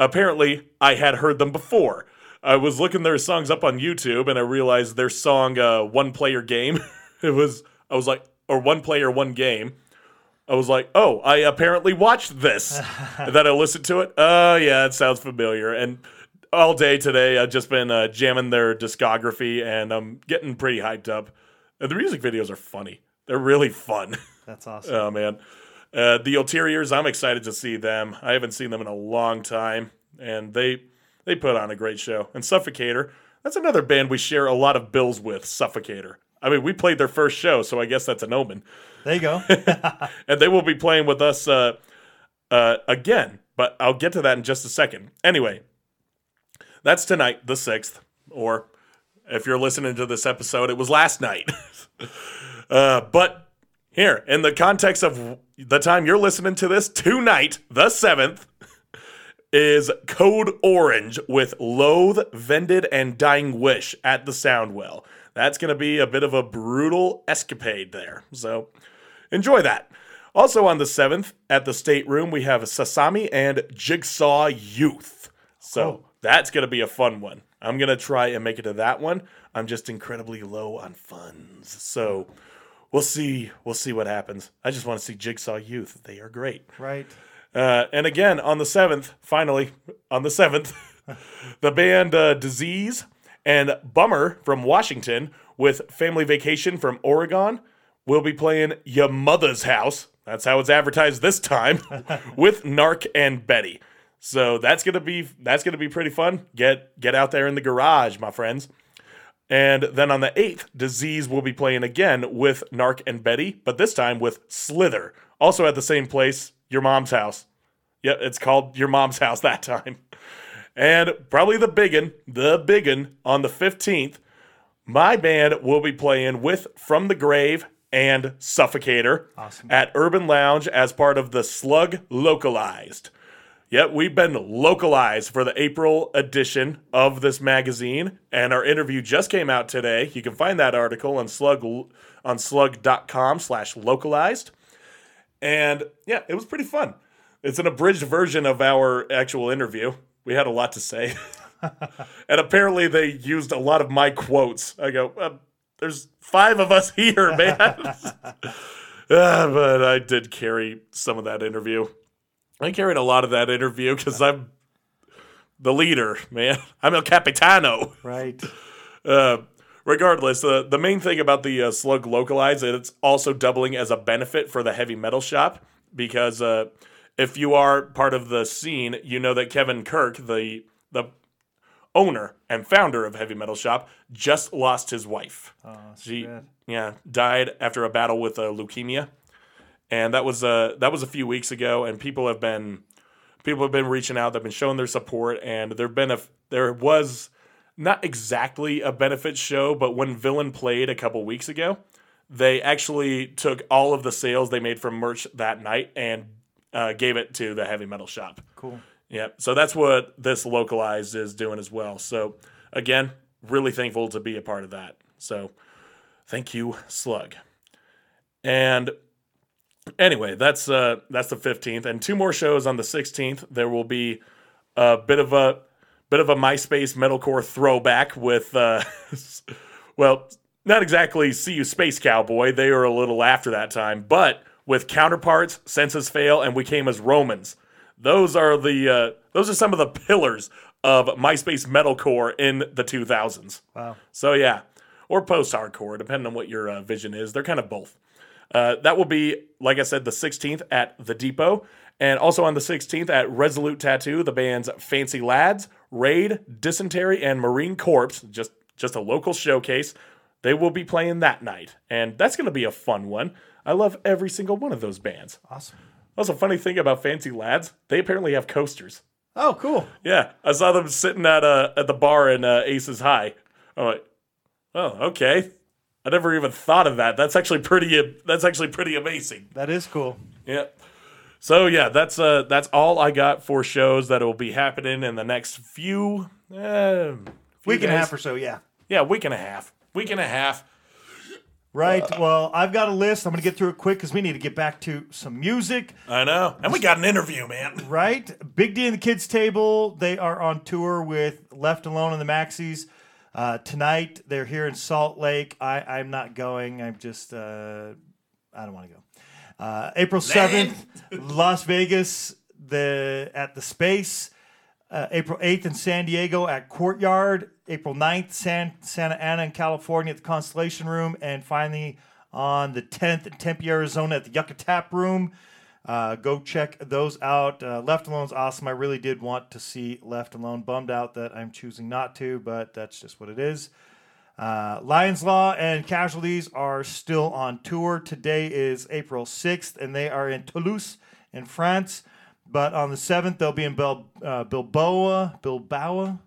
apparently I had heard them before. I was looking their songs up on YouTube, and I realized their song "One Player Game." One Player, One Game. I was like, oh, I apparently watched this. And then I listened to it. Oh, yeah, it sounds familiar. And all day today, I've just been jamming their discography, and I'm getting pretty hyped up. And the music videos are funny. They're really fun. That's awesome. Oh man, the Ulteriors. I'm excited to see them. I haven't seen them in a long time, and they put on a great show. And Suffocator, that's another band we share a lot of bills with, Suffocator. I mean, we played their first show, so I guess that's an omen. There you go. And they will be playing with us again, but I'll get to that in just a second. Anyway, that's tonight, the 6th, or if you're listening to this episode, it was last night. But here, in the context of the time you're listening to this, tonight, the 7th, is Code Orange with Loathe, Vended, and Dying Wish at the Soundwell. That's going to be a bit of a brutal escapade there, so enjoy that. Also on the 7th, at the Stateroom, we have Sasami and Jigsaw Youth. So that's going to be a fun one. I'm going to try and make it to that one. I'm just incredibly low on funds, so we'll see what happens. I just want to see Jigsaw Youth. They are great. Right. And again, on the 7th, finally, on the 7th, the band Disease and Bummer from Washington with Family Vacation from Oregon will be playing Ya Mother's House. That's how it's advertised this time with Narc and Betty. So that's gonna be pretty fun. Get out there in the garage, my friends. And then on the 8th, Disease will be playing again with Narc and Betty, but this time with Slither, also at the same place. Your Mom's House. Yeah, it's called Your Mom's House that time. And probably the biggin on the 15th, my band will be playing with From the Grave and Suffocator at Urban Lounge as part of the Slug Localized. Yep, we've been localized for the April edition of this magazine, and our interview just came out today. You can find that article on slug.com/localized. And yeah, it was pretty fun. It's an abridged version of our actual interview. We had a lot to say. And apparently they used a lot of my quotes. I go, there's 5 of us here, man. But I did carry some of that interview. I carried a lot of that interview because I'm the leader, man. I'm El Capitano. Right. Regardless, the main thing about the Slug Localized is it's also doubling as a benefit for the heavy metal shop because if you are part of the scene, you know that Kevin Kirk, the owner and founder of Heavy Metal Shop, just lost his wife. Oh, she died after a battle with leukemia, and that was a few weeks ago. And people have been reaching out. They've been showing their support, and there was. Not exactly a benefit show, but when Villain played a couple weeks ago, they actually took all of the sales they made from merch that night and gave it to the Heavy Metal Shop. Cool. Yeah, so that's what this Localized is doing as well. So, again, really thankful to be a part of that. So, thank you, Slug. And anyway, that's the 15th. And 2 more shows on the 16th. There will be a bit of a MySpace metalcore throwback with, well, not exactly See You Space Cowboy. They were a little after that time, but with Counterparts, Senses Fail, and We Came as Romans. Those are some of the pillars of MySpace metalcore in the 2000s. Wow. So yeah, or post-hardcore, depending on what your vision is. They're kind of both. That will be, like I said, the 16th at The Depot. And also on the 16th at Resolute Tattoo, the band's Fancy Lads, Raid, Dysentery, and Marine Corps, just a local showcase. They will be playing that night. And that's going to be a fun one. I love every single one of those bands. Awesome. Also, funny thing about Fancy Lads, they apparently have coasters. Oh, cool. Yeah. I saw them sitting at the bar in Aces High. I'm like, oh, okay. I never even thought of that. That's actually pretty amazing. That is cool. Yeah. So, yeah, that's all I got for shows that will be happening in the next few week and a half or so, yeah. Yeah, week and a half. Right. Well, I've got a list. I'm going to get through it quick because we need to get back to some music. I know. And we got an interview, man. Right. Big D and the Kids Table. They are on tour with Left Alone and the Maxis. Tonight, they're here in Salt Lake. I'm not going. I'm just, I don't want to go. April 7th, Las Vegas at the Space. April 8th in San Diego at Courtyard. April 9th, Santa Ana in California at the Constellation Room. And finally, on the 10th in Tempe, Arizona at the Yucca Tap Room. Go check those out. Left Alone's awesome. I really did want to see Left Alone. Bummed out that I'm choosing not to, but that's just what it is. Lion's Law and Casualties are still on tour. Today is April 6th, and they are in Toulouse in France. But on the 7th, they'll be in Bilbao. Balboa?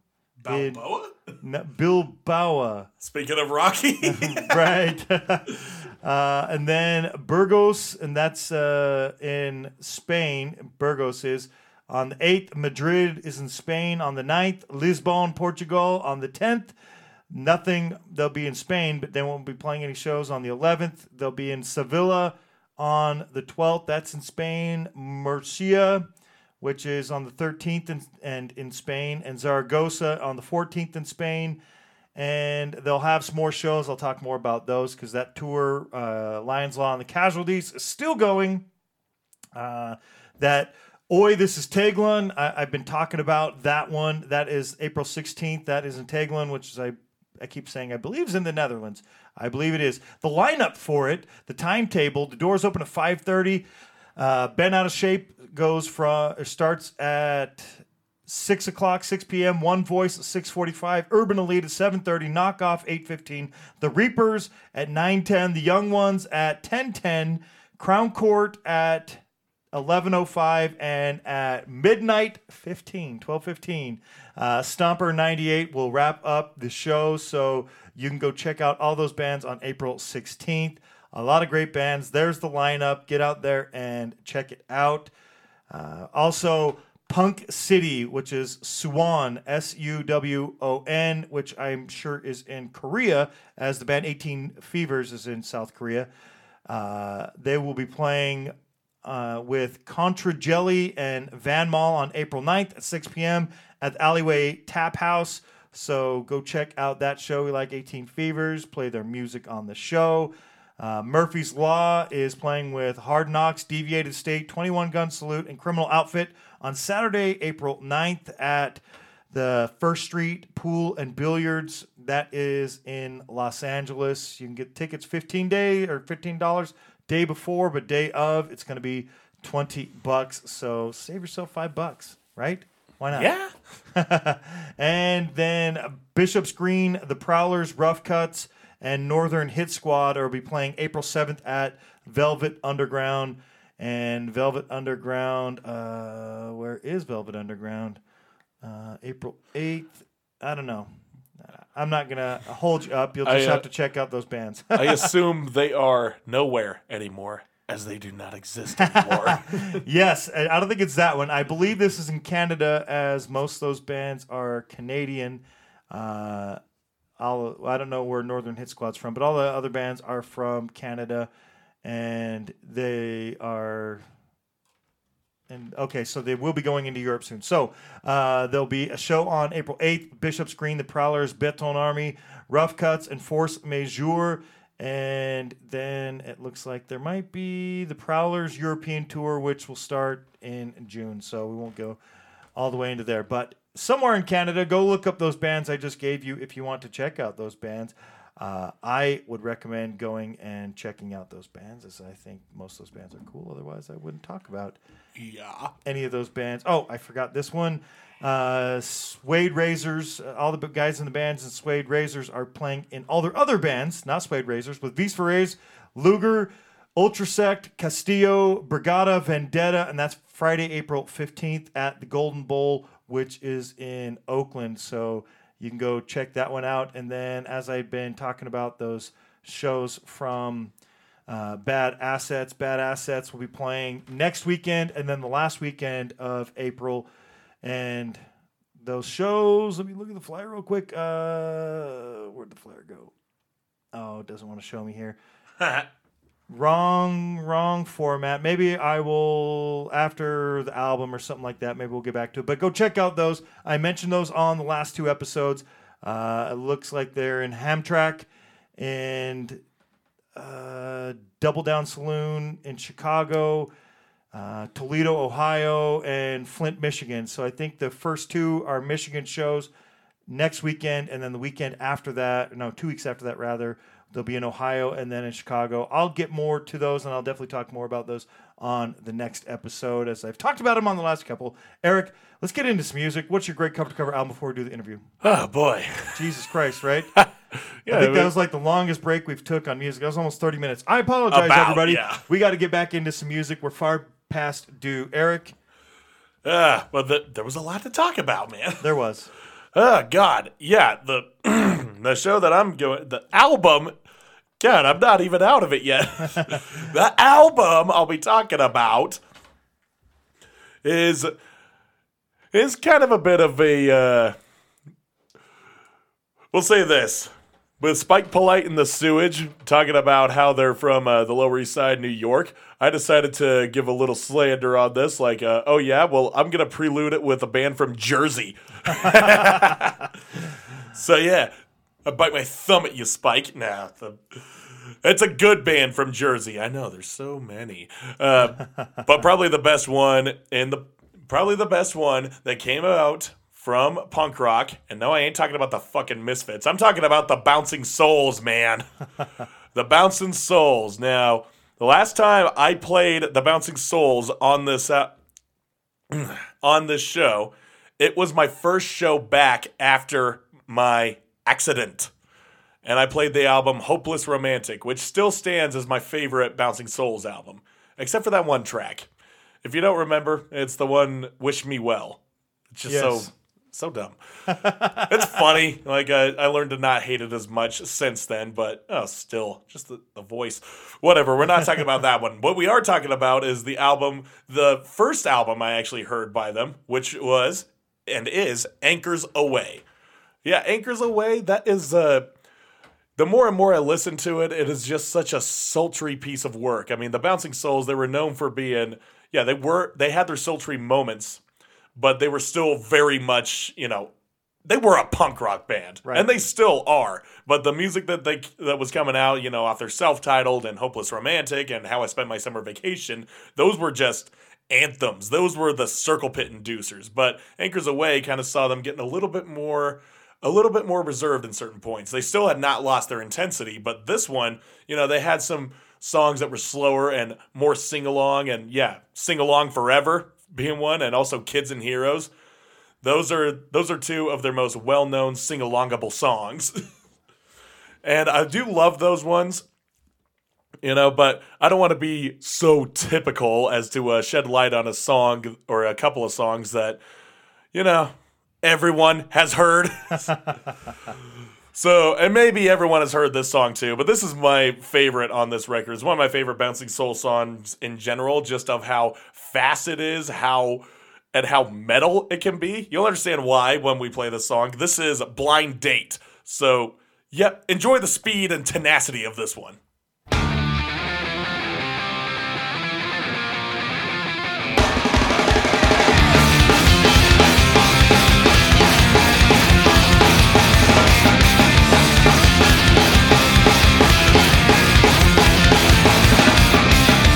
No, Bilbao. Speaking of Rocky. Right. And then Burgos, and that's in Spain. Burgos is on the 8th. Madrid is in Spain on the 9th. Lisbon, Portugal on the 10th. Nothing. They'll be in Spain, but they won't be playing any shows on the 11th. They'll be in Sevilla on the 12th. That's in Spain. Murcia, which is on the 13th and in Spain. And Zaragoza on the 14th in Spain. And they'll have some more shows. I'll talk more about those because that tour, Lion's Law and the Casualties, is still going. That Oi, This is Teglan. I've been talking about that one. That is April 16th. That is in Teglan, which is I keep saying I believe is in the Netherlands. I believe it is. The lineup for it, the timetable, the doors open at 5:30. Ben Out of Shape starts at 6 o'clock, 6 p.m. One Voice at 6:45. Urban Elite at 7:30. Knockoff 8:15. The Reapers at 9:10. The Young Ones at 10:10. Crown Court at 11:05, and at midnight 12:15. Stomper 98 will wrap up the show, so you can go check out all those bands on April 16th. A lot of great bands. There's the lineup. Get out there and check it out. Also, Punk City, which is Suwon, Suwon, which I'm sure is in Korea, as the band 18 Fevers is in South Korea. They will be playing with Contra Jelly and Van Mall on April 9th at 6 p.m. at the Alleyway Tap House. So go check out that show. We like 18 Fevers, play their music on the show. Murphy's Law is playing with Hard Knocks, Deviated State, 21 Gun Salute, and Criminal Outfit on Saturday, April 9th at the First Street Pool and Billiards. That is in Los Angeles. You can get tickets $15 day before, but day of, it's going to be $20. So save yourself $5, right? Why not? Yeah. And then Bishop's Green, The Prowlers, Rough Cuts, and Northern Hit Squad will be playing April 7th at Velvet Underground. And Velvet Underground, where is Velvet Underground? April 8th. I don't know. I'm not going to hold you up. You'll just have to check out those bands. I assume they are nowhere anymore, as they do not exist anymore. Yes, I don't think it's that one. I believe this is in Canada, as most of those bands are Canadian. I don't know where Northern Hit Squad's from, but all the other bands are from Canada, and they are... And okay, so they will be going into Europe soon. So there'll be a show on April 8th, Bishop's Green, The Prowlers, Beton Army, Rough Cuts, and Force Majeure. And then it looks like there might be the Prowlers European Tour, which will start in June. So we won't go all the way into there. But somewhere in Canada, go look up those bands I just gave you if you want to check out those bands. I would recommend going and checking out those bands, as I think most of those bands are cool. Otherwise, I wouldn't talk about any of those bands. Oh, I forgot this one. Suede Razors, all the guys in the bands in Suede Razors are playing in all their other bands, not Suede Razors, with Vis Ferraes, Luger, Ultrasect, Castillo, Brigada, Vendetta, and that's Friday, April 15th at the Golden Bowl, which is in Oakland. So you can go check that one out. And then, as I've been talking about those shows from Bad Assets will be playing next weekend and then the last weekend of April. And those shows, let me look at the flyer real quick. Where'd the flyer go? Oh, it doesn't want to show me here. Wrong format. Maybe I will, after the album or something like that, maybe we'll get back to it. But go check out those. I mentioned those on the last two episodes. It looks like they're in Hamtramck and Double Down Saloon in Chicago, Toledo, Ohio, and Flint, Michigan. So I think the first two are Michigan shows next weekend, and then the weekend after that, 2 weeks after that, rather, they'll be in Ohio and then in Chicago. I'll get more to those, and I'll definitely talk more about those on the next episode, as I've talked about them on the last couple. Eric, let's get into some music. What's your great cover-to-cover album before we do the interview? Oh, boy. Jesus Christ, right? Yeah, that was like the longest break we've took on music. That was almost 30 minutes. I apologize, everybody. Yeah. We got to get back into some music. We're far past due. Eric? There was a lot to talk about, man. There was. Oh, God. Yeah, the show that I'm going, the album, God, I'm not even out of it yet. The album I'll be talking about is kind of a bit of a, we'll say this, with Spike Polite and the Sewage, talking about how they're from the Lower East Side, New York. I decided to give a little slander on this, like, I'm going to prelude it with a band from Jersey. So, yeah, I bite my thumb at you, Spike. Nah, it's a good band from Jersey. I know, there's so many. But probably the best one that came out from punk rock. And no, I ain't talking about the fucking Misfits. I'm talking about the Bouncing Souls, man. The Bouncing Souls. Now, the last time I played the Bouncing Souls on this show, it was my first show back after my accident. And I played the album Hopeless Romantic, which still stands as my favorite Bouncing Souls album, except for that one track. If you don't remember, it's the one Wish Me Well. It's just so dumb. It's funny. Like, I learned to not hate it as much since then, but still, just the voice. Whatever, we're not talking about that one. What we are talking about is the album, the first album I actually heard by them, which was and is Anchors Away. Yeah, Anchors Away, that is the more and more I listen to it, it is just such a sultry piece of work. I mean, the Bouncing Souls, they were known for being, they had their sultry moments, but they were still very much, they were a punk rock band, right. And they still are. But the music that was coming out, off their self-titled and Hopeless Romantic and How I Spent My Summer Vacation, those were just anthems. Those were the circle pit inducers. But Anchors Away kind of saw them getting a little bit more reserved in certain points. They still had not lost their intensity, but this one, they had some songs that were slower and more sing-along, and Sing-Along Forever being one, and also Kids and Heroes. Those are two of their most well-known sing-alongable songs. And I do love those ones, but I don't want to be so typical as to shed light on a song or a couple of songs that, everyone has heard. So, and maybe everyone has heard this song too, but this is my favorite on this record. It's one of my favorite Bouncing Soul songs in general, just of how fast it is, how metal it can be. You'll understand why when we play this song. This is Blind Date. So, yep, enjoy the speed and tenacity of this one.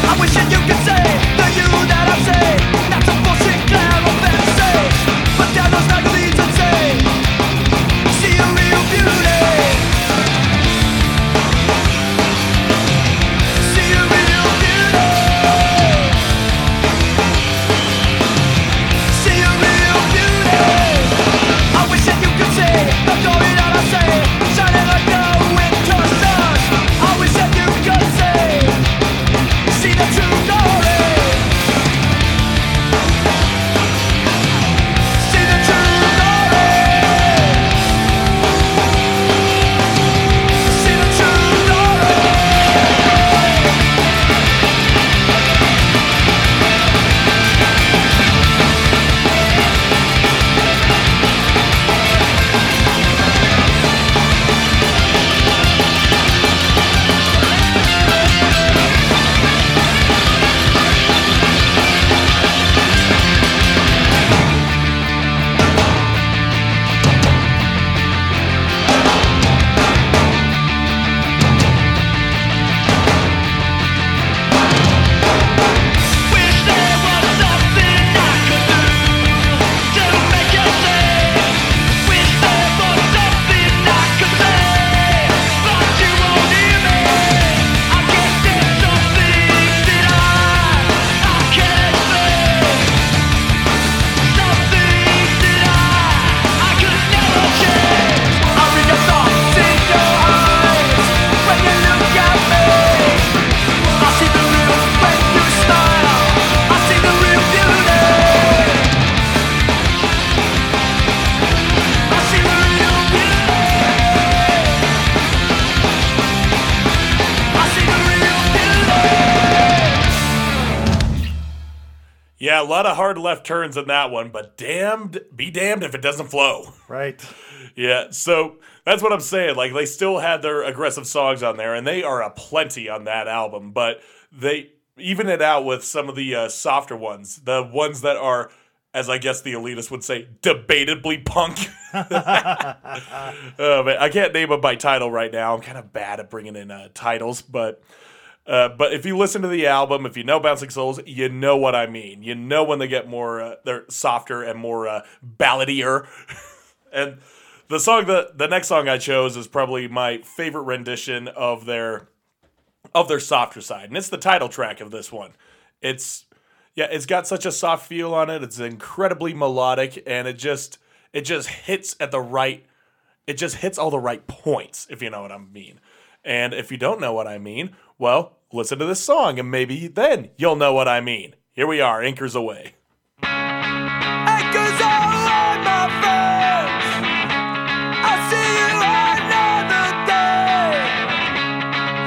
I wish that you could say the you that I say, not some bullshit clown or fantasy, but that was not really to say. See a real beauty. A lot of hard left turns in that one, but be damned if it doesn't flow. Right. Yeah, so that's what I'm saying. Like, they still had their aggressive songs on there, and they are a plenty on that album, but they even it out with some of the softer ones, the ones that are, as I guess the elitists would say, debatably punk. Oh, man, I can't name them by title right now. I'm kind of bad at bringing in titles, but if you listen to the album, if you know Bouncing Souls, you know what I mean. You know when they get more, they're softer and more balladier. And the next song I chose is probably my favorite rendition of their softer side. And it's the title track of this one. It's got such a soft feel on it. It's incredibly melodic, and it just hits at the right, it just hits all the right points, if you know what I mean. And if you don't know what I mean, well, listen to this song, and maybe then you'll know what I mean. Here we are, Anchors Away. Anchors away, my friends. I'll see you another day.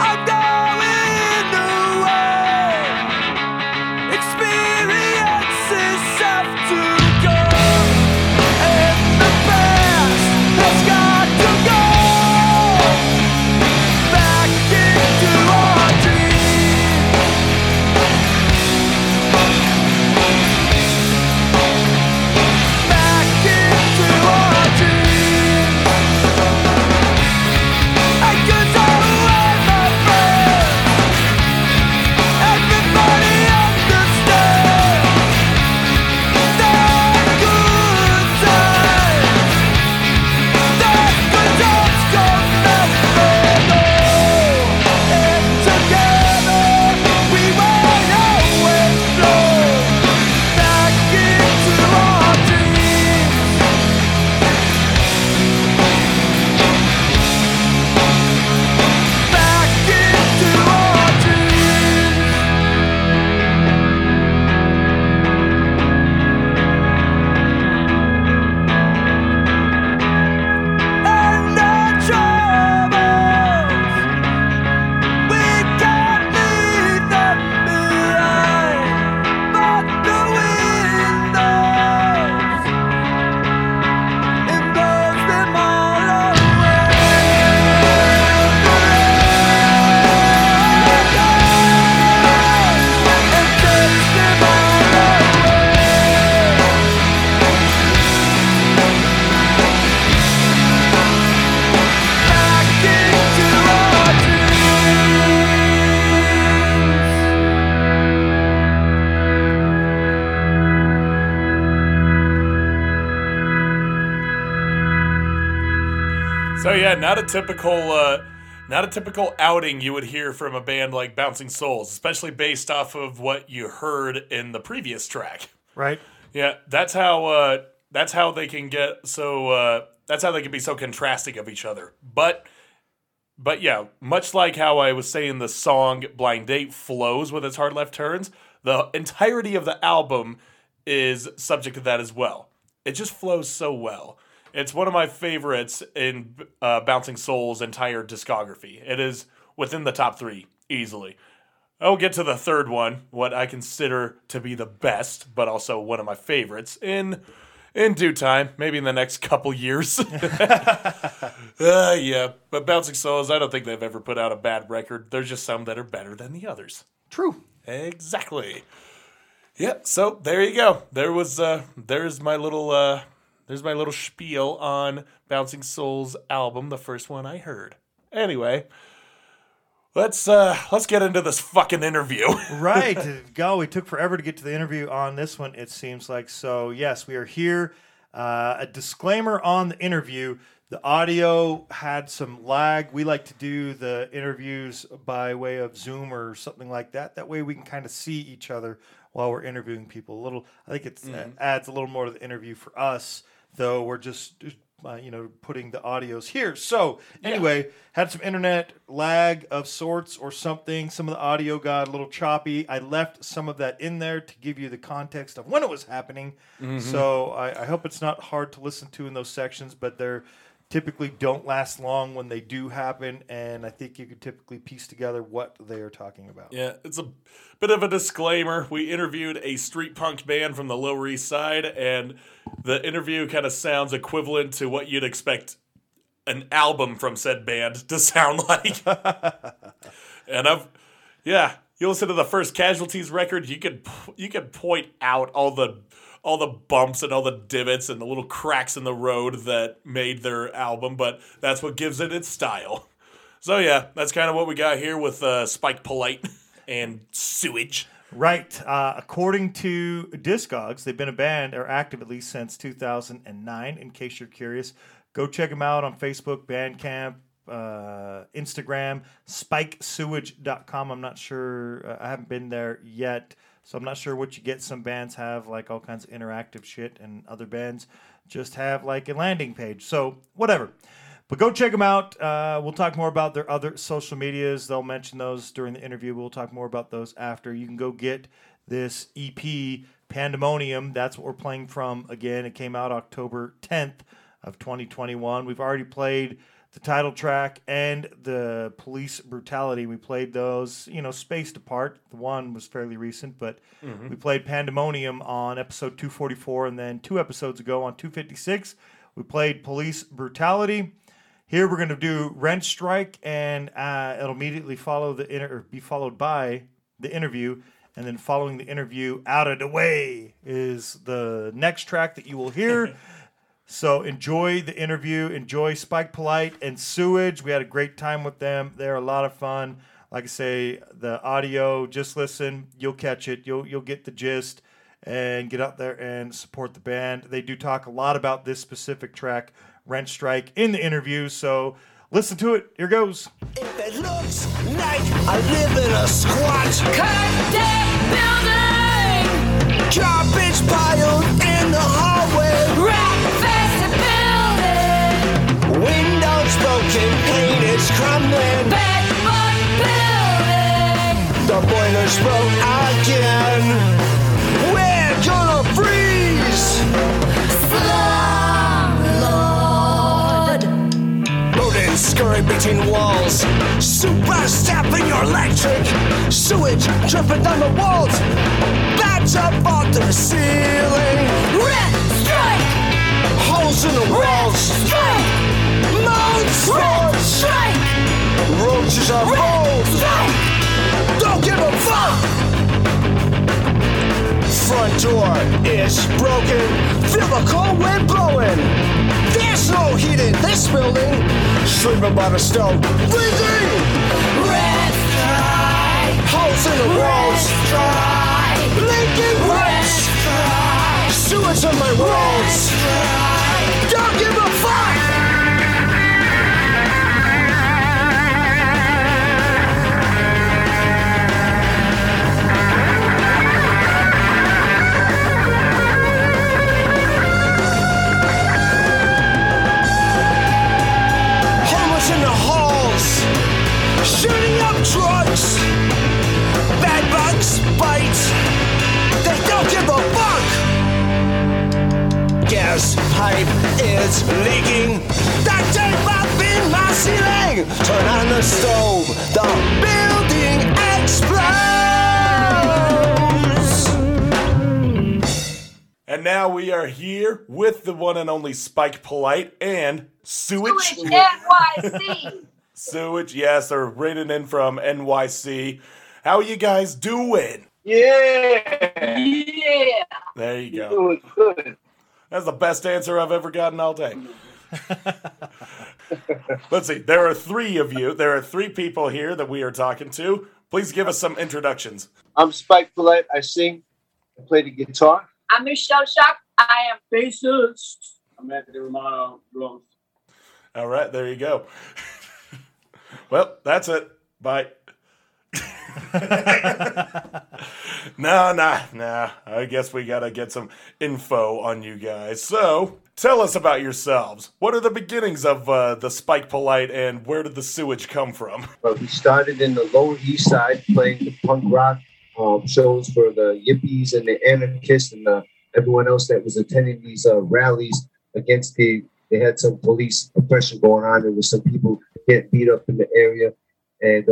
I'm going away. Experiences have to go. And the past has got to go. So yeah, not a typical outing you would hear from a band like Bouncing Souls, especially based off of what you heard in the previous track. Right. Yeah, that's how they can get so. That's how they can be so contrasting of each other. But yeah, much like how I was saying the song Blind Date flows with its hard left turns, the entirety of the album is subject to that as well. It just flows so well. It's one of my favorites in Bouncing Souls' entire discography. It is within the top three, easily. I'll get to the third one, what I consider to be the best, but also one of my favorites, in due time, maybe in the next couple years. Yeah, but Bouncing Souls, I don't think they've ever put out a bad record. There's just some that are better than the others. True. Exactly. Yep, yeah, so there you go. There's my little spiel on Bouncing Souls' album, the first one I heard. Anyway, let's get into this fucking interview. Right. Go. It took forever to get to the interview on this one, it seems like. So, yes, we are here. A disclaimer on the interview. The audio had some lag. We like to do the interviews by way of Zoom or something like that. That way we can kind of see each other while we're interviewing people. It adds a little more to the interview for us. Though we're just, putting the audios here. So, anyway, had some internet lag of sorts or something. Some of the audio got a little choppy. I left some of that in there to give you the context of when it was happening. Mm-hmm. So, I hope it's not hard to listen to in those sections, but they typically don't last long when they do happen, and I think you can typically piece together what they are talking about. Yeah, it's a bit of a disclaimer. We interviewed a street punk band from the Lower East Side, and the interview kind of sounds equivalent to what you'd expect an album from said band to sound like. And you listen to the first Casualties record, you could point out all the bumps and all the divots and the little cracks in the road that made their album, but that's what gives it its style. So yeah, that's kind of what we got here with Spike Polite and Sewage. Right. According to Discogs, they've been a band, or active at least, since 2009, in case you're curious. Go check them out on Facebook, Bandcamp, Instagram, spikesewage.com. I'm not sure. I haven't been there yet. So I'm not sure what you get. Some bands have like all kinds of interactive shit, and other bands just have like a landing page. So whatever. But go check them out. We'll talk more about their other social medias. They'll mention those during the interview. We'll talk more about those after. You can go get this EP, Pandemonium. That's what we're playing from again. It came out October 10th of 2021. We've already played the title track and the Police Brutality. We played those, spaced apart. The one was fairly recent, but we played Pandemonium on episode 244, and then 2 episodes ago on 256, we played Police Brutality. Here we're going to do Wrench Strike, and it'll immediately follow be followed by the interview, and then following the interview, Out of the Way is the next track that you will hear. So enjoy the interview. Enjoy Spike Polite and Sewage. We had a great time with them. They're a lot of fun. Like I say, the audio, just listen. You'll catch it. You'll get the gist and get out there and support the band. They do talk a lot about this specific track, Wrench Strike, in the interview. So listen to it. Here goes. If it looks like I live in a squat, cut that building, garbage pile in the hallway, right? Windows broken, paint is crumbling, backboard building, the boiler's broke again, we're gonna freeze, slumlord, rodents scurry between walls, super stabbing your electric, sewage dripping down the walls, bats up on the ceiling, red strike, holes in the walls, red strike, Red Strike! Roaches are bold! Don't give a fuck! Front door is broken. Feel the cold wind blowing. There's no heat in this building. Sleeping by the stove. Freezing! Red Strike! Holes in the walls. Lincoln West! Sewage on my walls. Don't give a fuck! kids in the halls, shooting up drugs. Bad bugs bite, they don't give a fuck. Gas pipe is leaking, that tape up in my ceiling. Turn on the stove, the building explodes. And now we are here with the one and only Spike Polite and Sewage. Sewage, NYC. Sewage, yes, or written in from NYC. How are you guys doing? Yeah. Yeah. There you go. Doing good. That's the best answer I've ever gotten all day. Let's see. There are three of you. There are three people here that we are talking to. Please give us some introductions. I'm Spike Polite. I sing. I play the guitar. I'm Michelle Shock. I am bassist. I'm Anthony Romano. Drums. All right. There you go. Well, that's it. Bye. No. I guess we gotta get some info on you guys. So, tell us about yourselves. What are the beginnings of the Spike Polite, and where did the sewage come from? Well, we started in the Lower East Side playing the punk rock shows for the Yippies and the Anarchists and everyone else that was attending these rallies against They had some police oppression going on. There was some people getting beat up in the area, and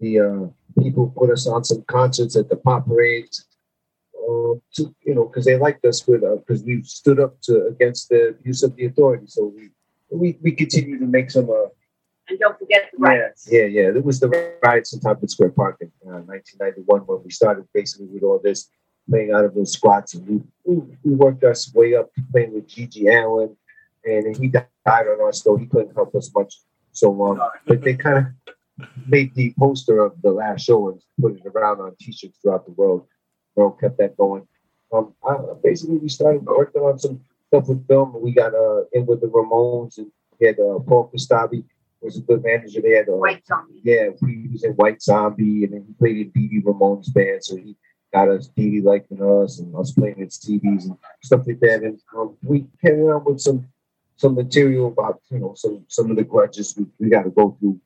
the people put us on some concerts at the pop parades, because they liked us because we stood up against the abuse of the authority. So we continued to make some. And don't forget the riots. Yeah. There was the riots in Tompkins Square Park in 1991 when we started basically with all this, playing out of those squats, and we worked our way up to playing with Gigi Allen, and he died on our show. He couldn't help us much so long, but they kind of made the poster of the last show and put it around on t-shirts throughout the world. Bro kept that going. Basically, we started working on some stuff with film. We got in with the Ramones, and we had Paul Kostabi was a good manager. They had White Zombie. Yeah, he was in White Zombie, and then he played in Dee Dee Ramone's band, so he got us Dee Dee liking us, and us playing at CDs and stuff like that. And we came on with some material about some of the grudges we got to go through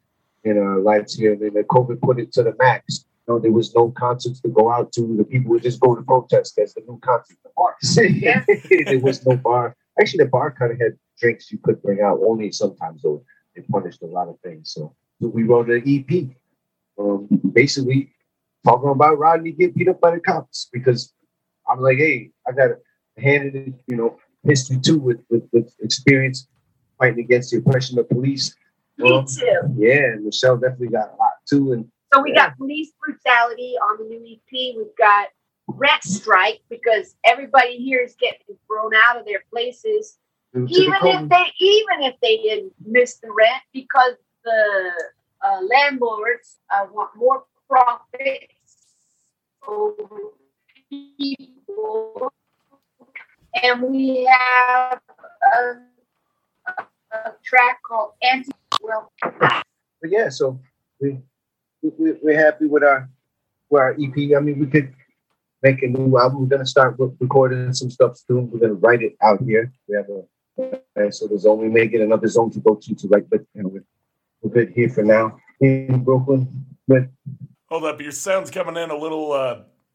in our lives here. And then COVID put it to the max. There was no concerts to go out to. The people would just go to protest as the new concert. The bars. There was no bar. Actually, the bar kind of had drinks you could bring out. Only sometimes, though, they punished a lot of things. So we wrote an EP, basically talking about Rodney getting beat up by the cops, because I'm like, hey, I got a hand in history too with experience fighting against the oppression of police. Well, me too. Yeah, and Michelle definitely got a lot too. And so we got police brutality on the new EP. We've got rat strike, because everybody here is getting thrown out of their places, even if they didn't miss the rent, because the landlords want more profits over people, and we have a track called Anti. Well, yeah, so we're happy with our EP. I mean, we could make a new album. We're gonna start recording some stuff soon. We're gonna write it out here. We have the zone. We may get another zone to go to write, but we're good here for now in Brooklyn. But hold up, your sound's coming in a little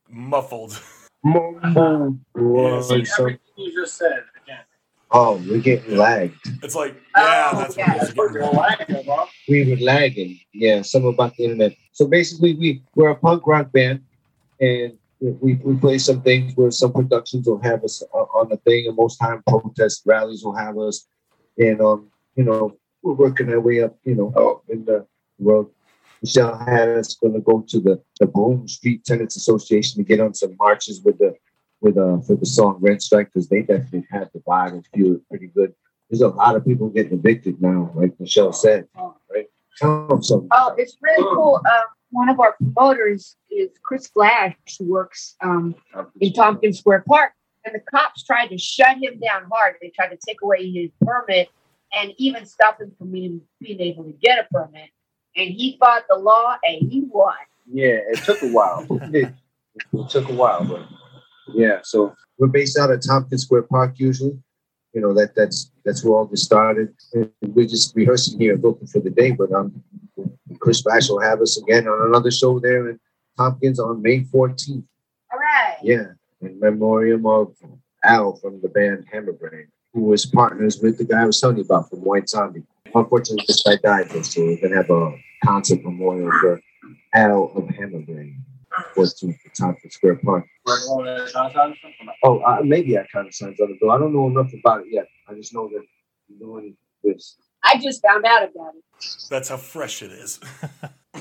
muffled. Yeah, see, everything you just said again. Oh, we're getting lagged. It's like, that's what we're lagging. We were lagging. Yeah, something about the internet. So basically, we're a punk rock band, and we play some things where some productions will have us on the thing, and most time protest rallies will have us. And we're working our way up, in the world. Michelle had us going to go to the Broome Street Tenants Association to get on some marches for the song Red Strike, because they definitely had the vibe and feel it pretty good. There's a lot of people getting evicted now, like Michelle said. Right? Oh, it's really cool. One of our promoters is Chris Glash, who works in Tompkins Square Park, and the cops tried to shut him down hard. They tried to take away his permit and even stop him from being able to get a permit. And he fought the law, and he won. Yeah, it took a while. It took a while, but... Yeah, so we're based out of Tompkins Square Park usually, you know, that's where all this started. And we're just rehearsing here, looking for the day. But Chris Bash will have us again on another show there in Tompkins on May 14th. All right. Yeah, in memoriam of Al from the band Hammerbrain, who was partners with the guy I was telling you about from White Zombie. Unfortunately, this guy died, so we're going to have a concert memorial for Al of Hammerbrain. 14th at Tompkins Square Park. Maybe I kind of signed on the bill. I don't know enough about it yet. I just know that I'm doing this. I just found out about it. That's how fresh it is.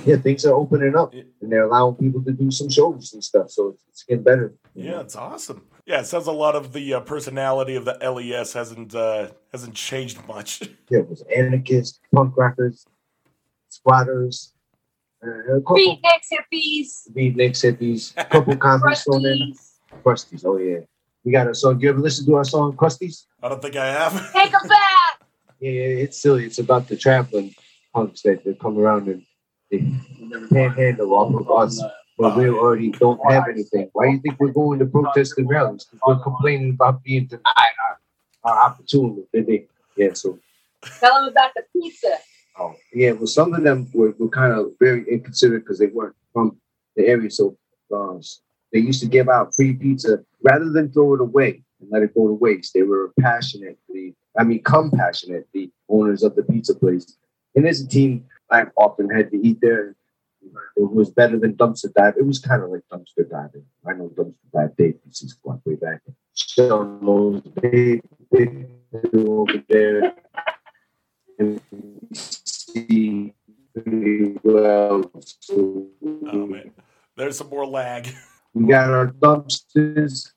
Yeah, things are opening up, and they're allowing people to do some shows and stuff, so it's getting better. Yeah, it's awesome. Yeah, it sounds a lot of the personality of the LES hasn't changed much. Yeah, it was anarchists, punk rockers, squatters, Beatniks, hippies, couple comments on there. Crusties, oh yeah. We got a song. You ever listen to our song, Crusties? I don't think I have. Take a bath! Yeah, it's silly. It's about the traveling punks that they come around and they can't handle off of us, but we already don't have anything. Why do you think we're going to protest and rallies? We're complaining about being denied our opportunity. Yeah, so. Tell them about the pizza. Oh, yeah, well, some of them were kind of very inconsiderate because they weren't from the area. So they used to give out free pizza rather than throw it away and let it go to waste. They were compassionate, the owners of the pizza place. And as a team, I often had to eat there. It was better than dumpster dive. It was kind of like dumpster diving. I know dumpster dive day, since way back. So those days over there. And see pretty well. So, oh man, there's some more lag. We got our dumpsters,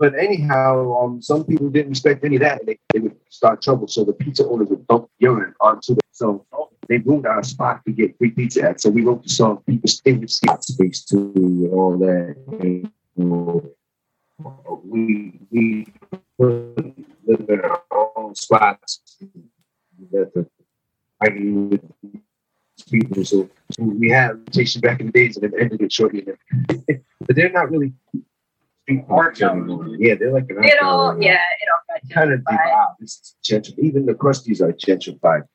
but anyhow, some people didn't respect any of that. They would start trouble, so the pizza owners would dump urine onto them. So they ruined our spot to get free pizza at. So we wrote the song "People Stay with Scott Space Too" and all that. And, you know, we live in our own spots. That the arguing with people, so we have station back in the days and it ended it shortly. But they're not really street parks anymore. Yeah, they're like an it all got kind of gentrified. Even the crusties are gentrified.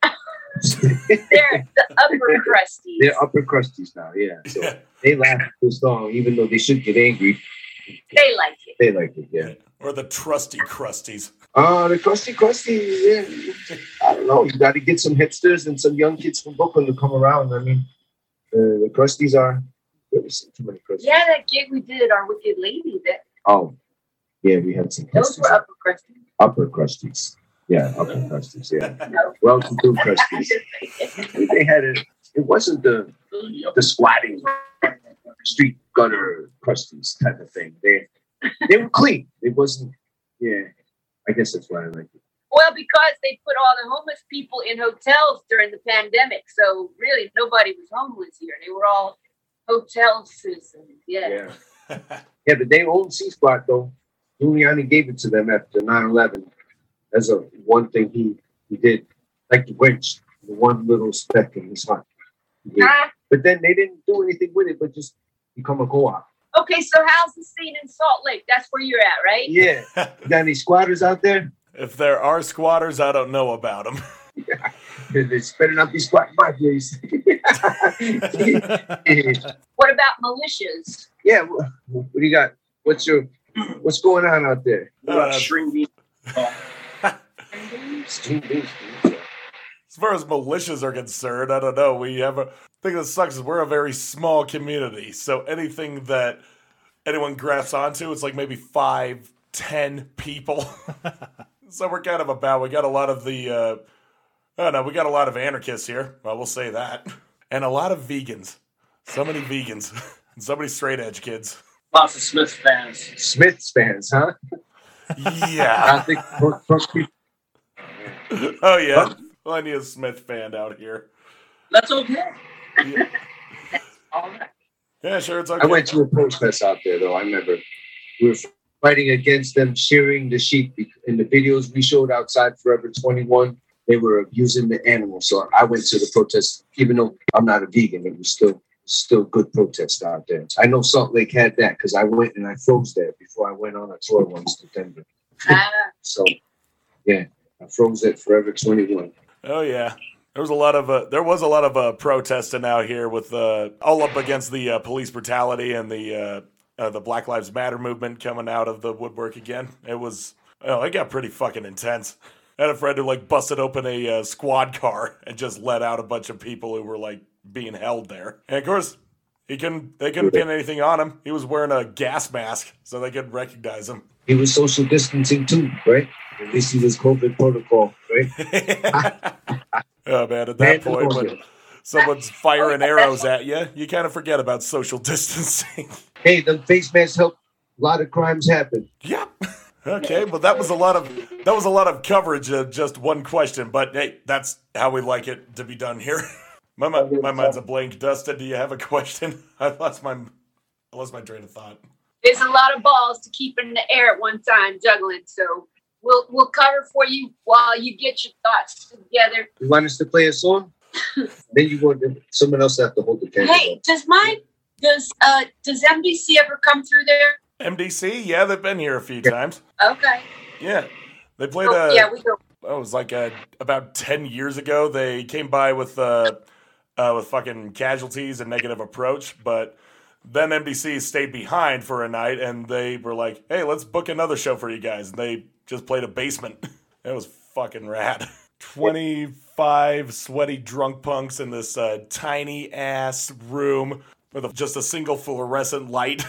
They're the upper crusties. They're upper crusties now. Yeah, so they laugh at this song, even though they should get angry. They like it. They like it. Yeah. Or the trusty crusties. The crusty crusties. Yeah. I don't know. You got to get some hipsters and some young kids from Brooklyn to come around. I mean, the crusties are. Really too many crusties. Yeah, that gig we did at Our Wicked Lady. That. Oh, yeah, we had some. Those were upper crusties. Upper crusties. Yeah, upper crusties. Yeah. No. Well-to-do crusties. They had it. It wasn't the squatting. Street gutter crusties type of thing. They were clean. It wasn't. Yeah, I guess that's why I like it. Well, because they put all the homeless people in hotels during the pandemic, so really nobody was homeless here. They were all hotel citizens. Yeah. Yeah, but they owned C Squad though. Giuliani gave it to them after 9/11. That's a one thing he did, like the Grinch, the one little speck in his heart. But then they didn't do anything with it, but just become a co-op. Okay, so how's the scene in Salt Lake? That's where you're at, right? Yeah. You got any squatters out there? If there are squatters, I don't know about them. Yeah. They better not be squatting my place. What about militias? Yeah. What do you got? What's going on out there? What about string beans? String beans. As far as militias are concerned, I don't know. We have a thing that sucks is we're a very small community. So anything that anyone grasps onto, it's like maybe 5-10 people. So we're kind of about, we got a lot of the, we got a lot of anarchists here. I will say that. And a lot of vegans. So many vegans. And so many straight edge kids. Lots of Smiths fans. Smiths fans, huh? Yeah. I think oh, yeah. Plenty of Smith fan out here. That's okay. Yeah, all right. Yeah, sure, it's okay. I went to a protest out there, though. I remember we were fighting against them shearing the sheep. In the videos we showed outside Forever 21, they were abusing the animals. So I went to the protest, even though I'm not a vegan. It was still good protest out there. I know Salt Lake had that because I went and I froze there before I went on a tour once to Denver. So. Yeah, I froze at Forever 21. Oh yeah, there was a lot of protesting out here with all up against the police brutality and the Black Lives Matter movement coming out of the woodwork again. It got pretty fucking intense. I had a friend who busted open a squad car and just let out a bunch of people who were being held there. And of course, they couldn't pin anything on him. He was wearing a gas mask, so they couldn't recognize him. He was social distancing too, right? At least he was COVID protocol, right? Oh man, at that point, when someone's firing arrows at you, you kind of forget about social distancing. Hey, the face masks help a lot of crimes happen. Yep. Okay, well that was a lot of coverage of just one question, but hey, that's how we like it to be done here. My mind's a blank. Dustin, do you have a question? I lost my train of thought. There's a lot of balls to keep in the air at one time, juggling. So we'll cover for you while you get your thoughts together. You want us to play a song? Then you want someone else to have to hold the camera. Hey, does MDC ever come through there? MDC? Yeah, they've been here a few times. Okay. Yeah. They played we go. Oh, it was about 10 years ago. They came by with fucking Casualties and Negative Approach, but then MDC stayed behind for a night and they were like, hey, let's book another show for you guys. And they just played a basement. It was fucking rad. 25 sweaty drunk punks in this tiny ass room with just a single fluorescent light.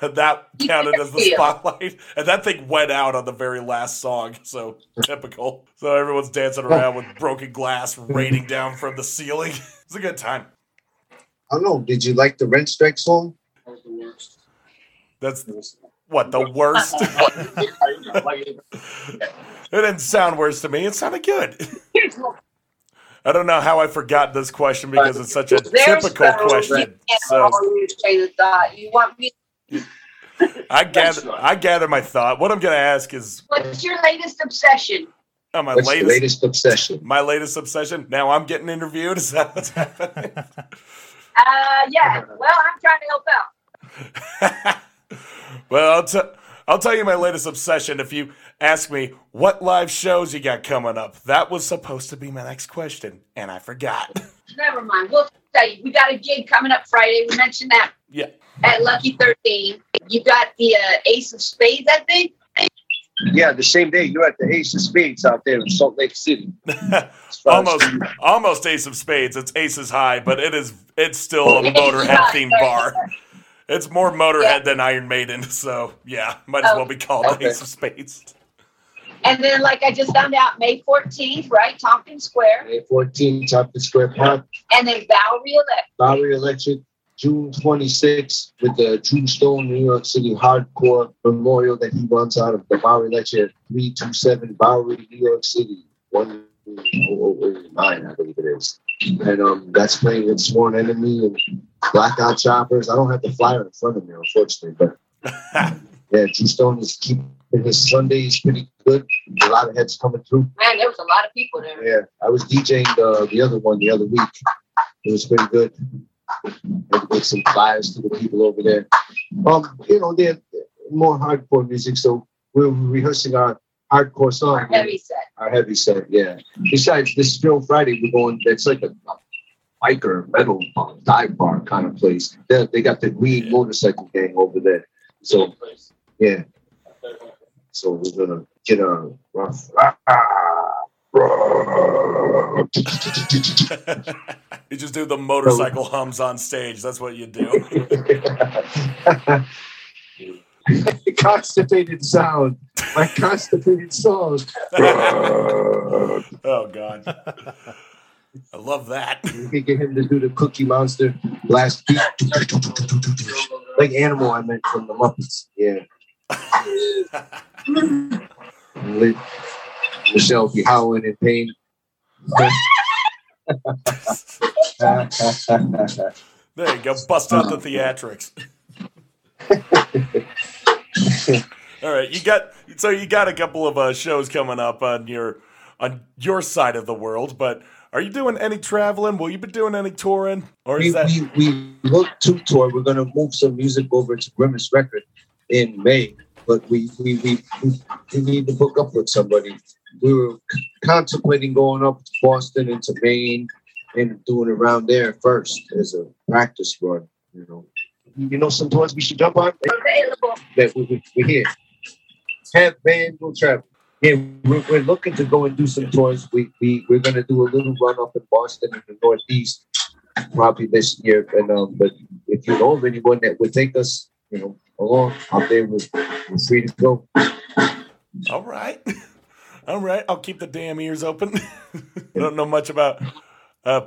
That counted as the spotlight, and that thing went out on the very last song. So typical. So everyone's dancing around with broken glass raining down from the ceiling. It's a good time. I don't know. Did you like the Rent Strike song? That was the worst. That's what, the worst? It didn't sound worse to me. It sounded good. I don't know how I forgot this question because it's such a typical question. You want me? I gather my thought. What I'm going to ask is, what's your latest obsession? Oh, What's your latest obsession? My latest obsession? Now I'm getting interviewed? Is that what's happening? Yeah. Well, I'm trying to help out. Well, I'll tell you my latest obsession if you ask me what live shows you got coming up. That was supposed to be my next question, and I forgot. Never mind. We'll tell you. We got a gig coming up Friday. We mentioned that. Yeah. At Lucky 13. You got the Ace of Spades, I think? Yeah, the same day you're at the Ace of Spades out there in Salt Lake City. almost Ace of Spades. It's Aces High, but it's still a Motorhead-themed bar. It's more Motorhead than Iron Maiden, so yeah, might as well be called Ace of Spades. And then, I just found out, May 14th, right? Tompkins Square. May 14th, Tompkins Square Park. And then Bowery Electric, June 26th, with the True Stone New York City Hardcore Memorial that he runs out of the Bowery Electric, 327 Bowery, New York City, 1009, I believe it is. And that's playing with Sworn Enemy and Blackout Choppers. I don't have the flyer in front of me, unfortunately, but yeah, Drew Stone is keeping his Sundays pretty good. A lot of heads coming through. Man, there was a lot of people there. Yeah, I was DJing the other one the other week. It was pretty good. I had to get some flyers to the people over there. They're more hardcore music, so we're rehearsing our hardcore song. Our heavy set, yeah. Besides, this Film Friday, we're going, it's a biker, metal, dive bar kind of place. They got the Green Motorcycle Gang over there. So, yeah. So we're going to get a rough. You just do the motorcycle hums on stage. That's what you do. Constipated sound. My constipated soul. Oh, God. I love that. You can get him to do the Cookie Monster last beat. Like Animal, I meant, from the Muppets. Yeah. Michelle be howling in pain. There you go. Bust out the theatrics. All right, you got a couple of shows coming up on your side of the world, but are you doing any traveling? Will you be doing any touring? We look to tour. We're going to move some music over to Grimace Record in May. but we need to hook up with somebody. We were contemplating going up to Boston and to Maine and doing around there first as a practice run, you know. You know some tours we should jump on? Available. That we're here. Have band, we'll travel. Yeah, we're looking to go and do some tours. We're going to do a little run up in Boston in the Northeast probably this year. And but if you know of anyone that would take us, you know, along out there, we're free to go. All right. All right. I'll keep the damn ears open. I don't know much about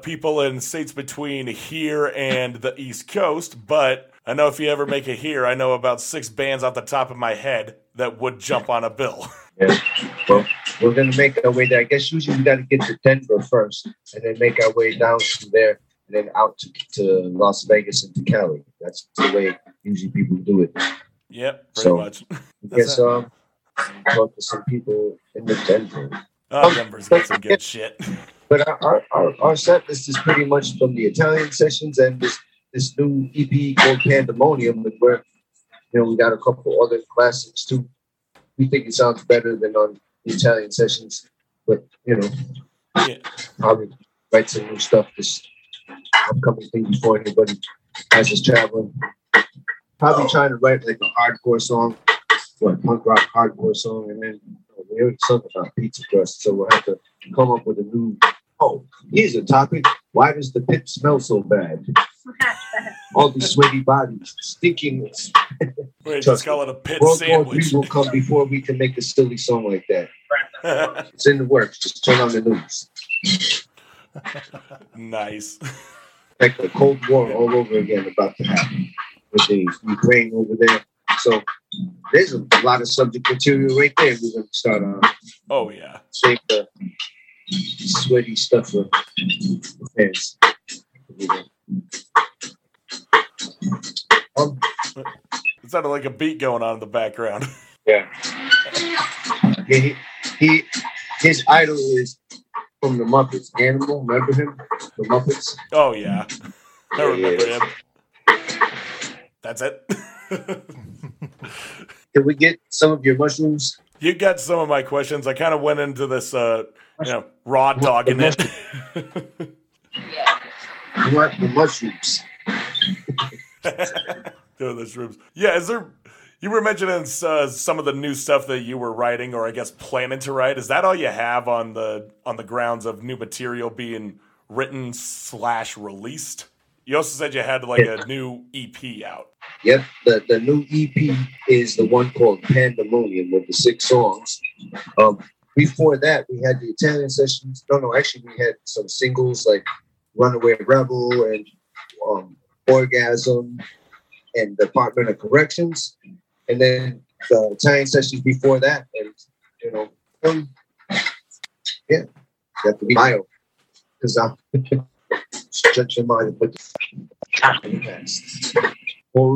people in states between here and the East Coast, but I know if you ever make it here, I know about 6 bands off the top of my head that would jump on a bill. Yeah, well, we're going to make our way there. I guess usually we got to get to Denver first and then make our way down from there and then out to Las Vegas and to Cali. That's the way usually people do it. Yep, pretty much. I guess I'll talk to some people in the Denver. Oh, Denver's got some good shit. But our set list is pretty much from the Italian sessions and this new EP called Pandemonium, and where, you know, we got a couple other classics too. We think it sounds better than on the Italian sessions, but, you know, yeah. Probably write some new stuff this upcoming thing before anybody has us traveling. Probably trying to write like a hardcore song, or a punk rock hardcore song, and then we heard something about pizza crust, so we'll have to come up with a new. Oh, here's a topic. Why does the pit smell so bad? All these sweaty bodies, stinking. Wait, just call it a pit World sandwich. War III will come before we can make a silly song like that. It's in the works. Just turn on the news. Nice. Like the Cold War all over again about to happen with the Ukraine over there. So there's a lot of subject material right there we're going to start on. Oh, yeah. Save the sweaty stuff for fans. It sounded like a beat going on in the background. Yeah. His idol is from the Muppets. Animal, remember him? The Muppets? Oh, yeah. I remember him. That's it. Can we get some of your mushrooms? You got some of my questions. I kind of went into this, raw dog in it. You want the mushrooms? Those rooms. Yeah, is there? You were mentioning some of the new stuff that you were writing, or I guess planning to write. Is that all you have on the grounds of new material being written / released? You also said you had like a new EP out. Yep, the new EP is the one called Pandemonium with the 6 songs. Before that, we had the Italian sessions. No, actually, we had some singles like Runaway Rebel and Orgasm and Department of Corrections. And then the Italian sessions before that. And, you know, got to be mild because I'm stretch your mind and put the top in the past. The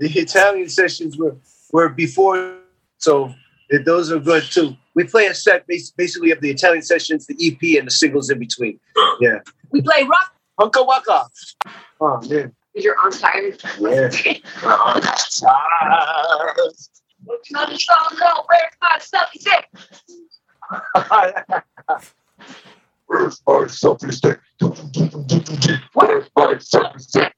Italian sessions were before, so those are good too. We play a set basically of the Italian sessions, the EP, and the singles in between. Yeah. We play rock. Hunka Waka. Oh, man. Is your arm tired? Yeah. What's another song called Where's My Selfie Stick? Where's my selfie stick? Where's my selfie stick?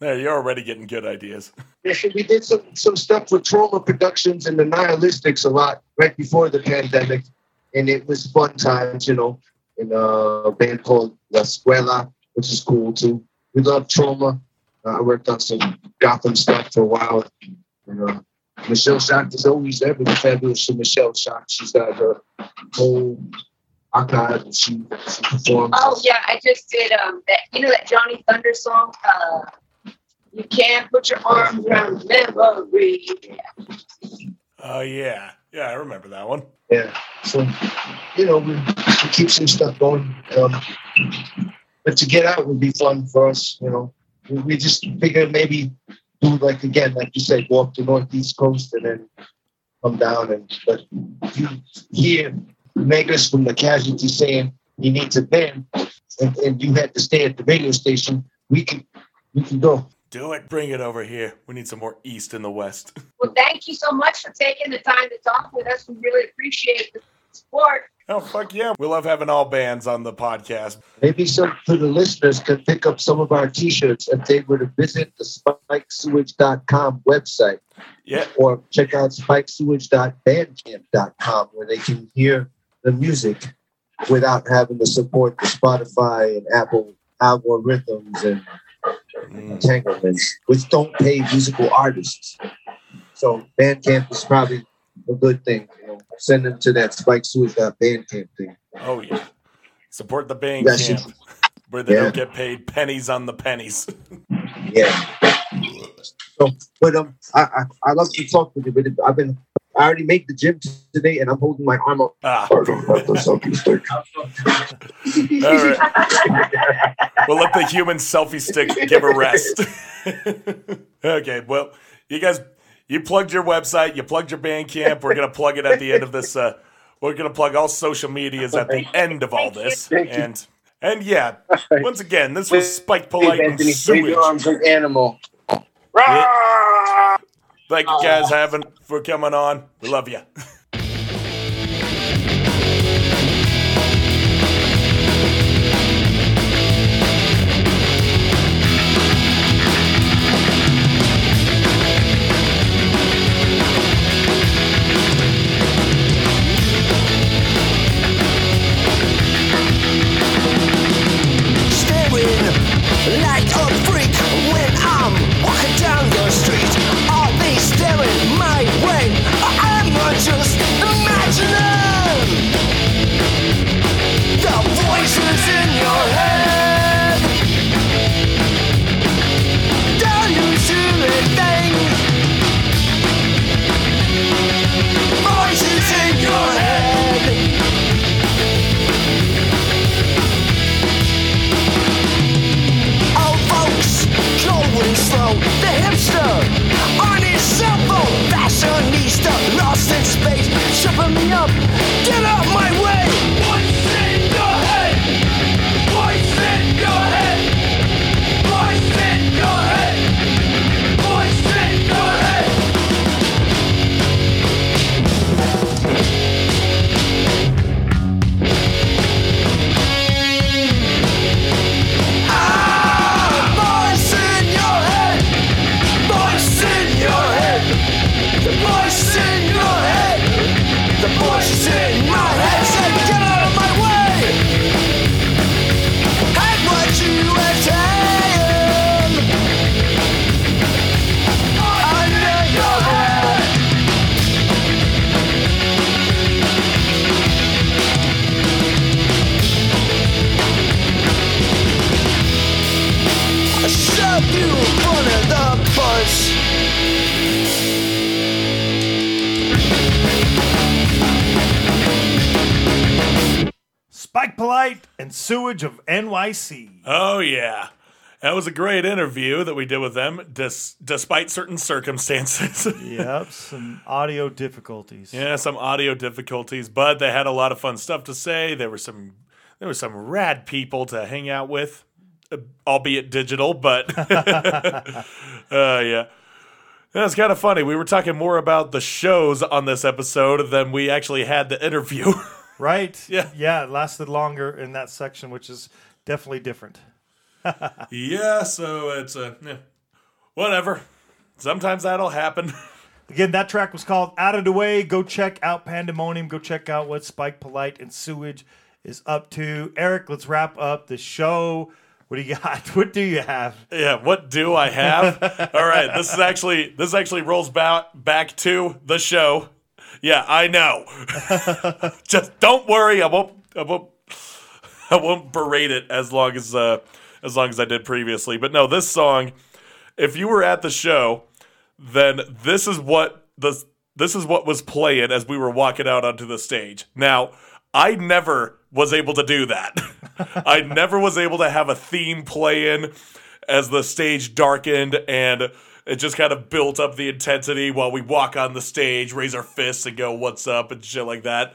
There, you're already getting good ideas. Yeah, we did some stuff with Trauma Productions and the Nihilistics a lot right before the pandemic, and it was fun times, you know. In a band called La Escuela, which is cool too. We love Trauma. I worked on some Gotham stuff for a while. And, Michelle Schacht is always there, but the fabulous Michelle Schacht. She's got her whole archive and she performs. Oh yeah, I just did that. You know that Johnny Thunder song? You can't put your arms around memory. Oh yeah. Yeah, I remember that one. Yeah, so, you know, we keep some stuff going. But to get out would be fun for us, you know. We just figured maybe do, like, again, like you said, walk the Northeast Coast and then come down and but you hear niggas from the casualty saying he needs a pen, and you had to stay at the radio station. We can go. Do it. Bring it over here. We need some more East and the West. Well, thank you so much for taking the time to talk with us. We really appreciate the support. Oh, fuck yeah. We love having all bands on the podcast. Maybe some of the listeners could pick up some of our T-shirts if they were to visit the spikesewage.com website. Yeah. Or check out spikesewage.bandcamp.com where they can hear the music without having to support the Spotify and Apple algorithms and entanglements, which don't pay musical artists. So Bandcamp is probably a good thing. You know, send them to that spikesewage.bandcamp thing. Oh, yeah. Support the Bandcamp where they don't get paid pennies on the pennies. Yeah. So, but I love to talk with you, but I already made the gym today, and I'm holding my arm up. Selfie stick. All right. We'll let the human selfie stick give a rest. Okay, well, you guys, you plugged your website, you plugged your Bandcamp. We're going to plug it at the end of this. We're going to plug all social medias at the end of all this. And yeah, once again, this was Spike Polite and Sewage. Arms like animal. Yeah. Thank you guys for coming on. We love you. Sewage of NYC. Oh, yeah. That was a great interview that we did with them, despite certain circumstances. Yep, some audio difficulties. Yeah, some audio difficulties, but they had a lot of fun stuff to say. There were some rad people to hang out with, albeit digital, but yeah. That's kind of funny. We were talking more about the shows on this episode than we actually had the interview. Right? Yeah. Yeah, it lasted longer in that section, which is definitely different. Yeah, so it's whatever. Sometimes that'll happen. Again, that track was called Out of the Way. Go check out Pandemonium. Go check out what Spike Polite and Sewage is up to. Eric, let's wrap up the show. What do you got? What do you have? Yeah, what do I have? All right, this actually rolls back to the show. Yeah, I know. Just don't worry. I won't berate it as long as I did previously. But no, this song, if you were at the show, then this is what was playing as we were walking out onto the stage. Now, I never was able to do that. I never was able to have a theme playing as the stage darkened and It just kind of built up the intensity while we walk on the stage, raise our fists and go, "What's up?" and shit like that.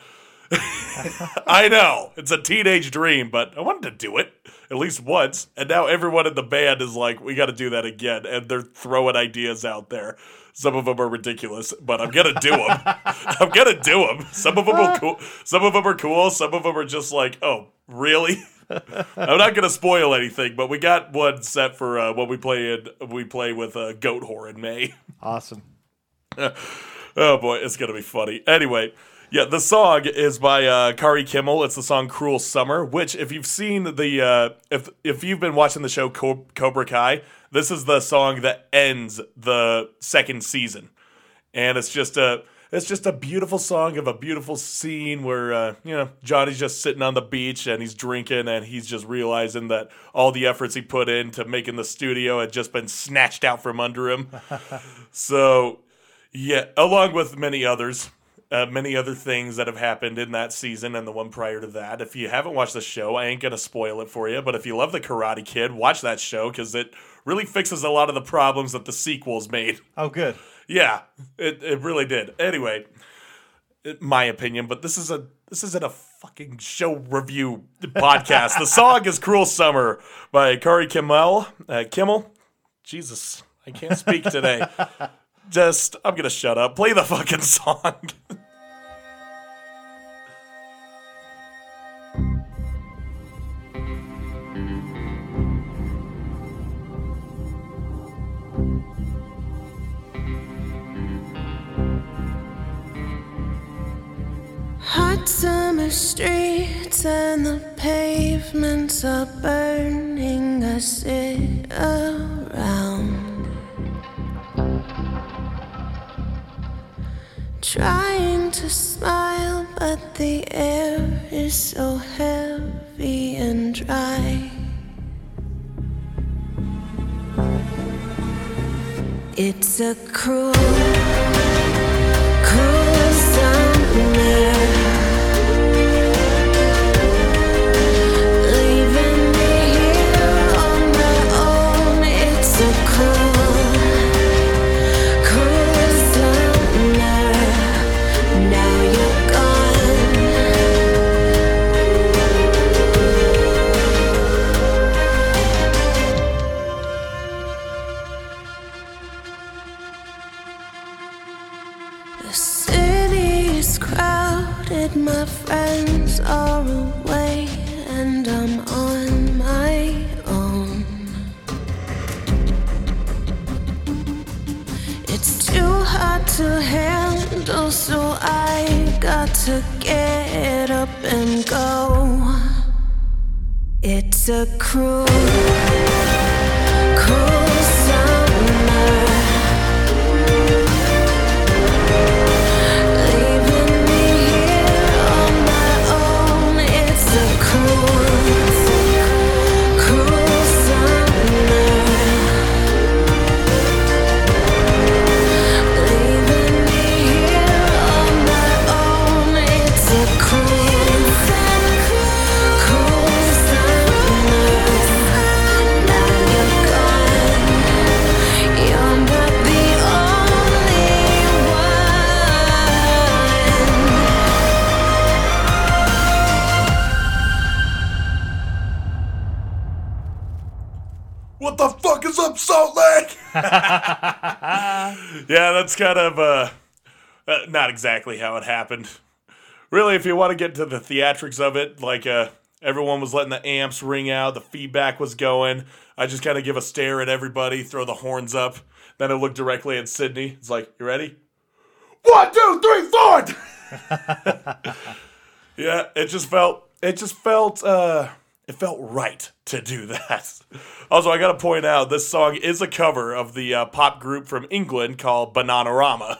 I know, it's a teenage dream, but I wanted to do it at least once. And now everyone in the band is like, we got to do that again. And they're throwing ideas out there. Some of them are ridiculous, but I'm going to do them. I'm going to do them. Some of them are cool. Some of them are cool. Some of them are just like, oh, really? I'm not going to spoil anything, but we got one set for what we play with Goat Whore in May. Awesome. Oh, boy, it's going to be funny. Anyway, yeah, the song is by Kari Kimmel. It's the song Cruel Summer, which if you've seen the if you've been watching the show Cobra Kai, this is the song that ends the second season. And it's just a beautiful song of a beautiful scene where, Johnny's just sitting on the beach and he's drinking and he's just realizing that all the efforts he put into making the studio had just been snatched out from under him. So, yeah, along with many others, many other things that have happened in that season and the one prior to that. If you haven't watched the show, I ain't going to spoil it for you, but if you love The Karate Kid, watch that show because it really fixes a lot of the problems that the sequels made. Oh, good. Yeah, it really did. Anyway, my opinion, but this isn't a fucking show review podcast. The song is "Cruel Summer" by Kari Kimmel. Jesus, I can't speak today. I'm gonna shut up. Play the fucking song. Hot summer streets and the pavements are burning. I sit around trying to smile, but the air is so heavy and dry. It's a cruel, cruel summer. My friends are away and I'm on my own. It's too hard to handle, so I got to get up and go. It's a cruel, cruel summer. Salt Lake. Yeah, that's kind of not exactly how it happened. Really, if you want to get to the theatrics of it, like everyone was letting the amps ring out, the feedback was going. I just kind of give a stare at everybody, throw the horns up, then I look directly at Sydney. It's like, you ready? 1, 2, 3, 4. Yeah, it felt right to do that. Also, I gotta point out, this song is a cover of the pop group from England called Bananarama.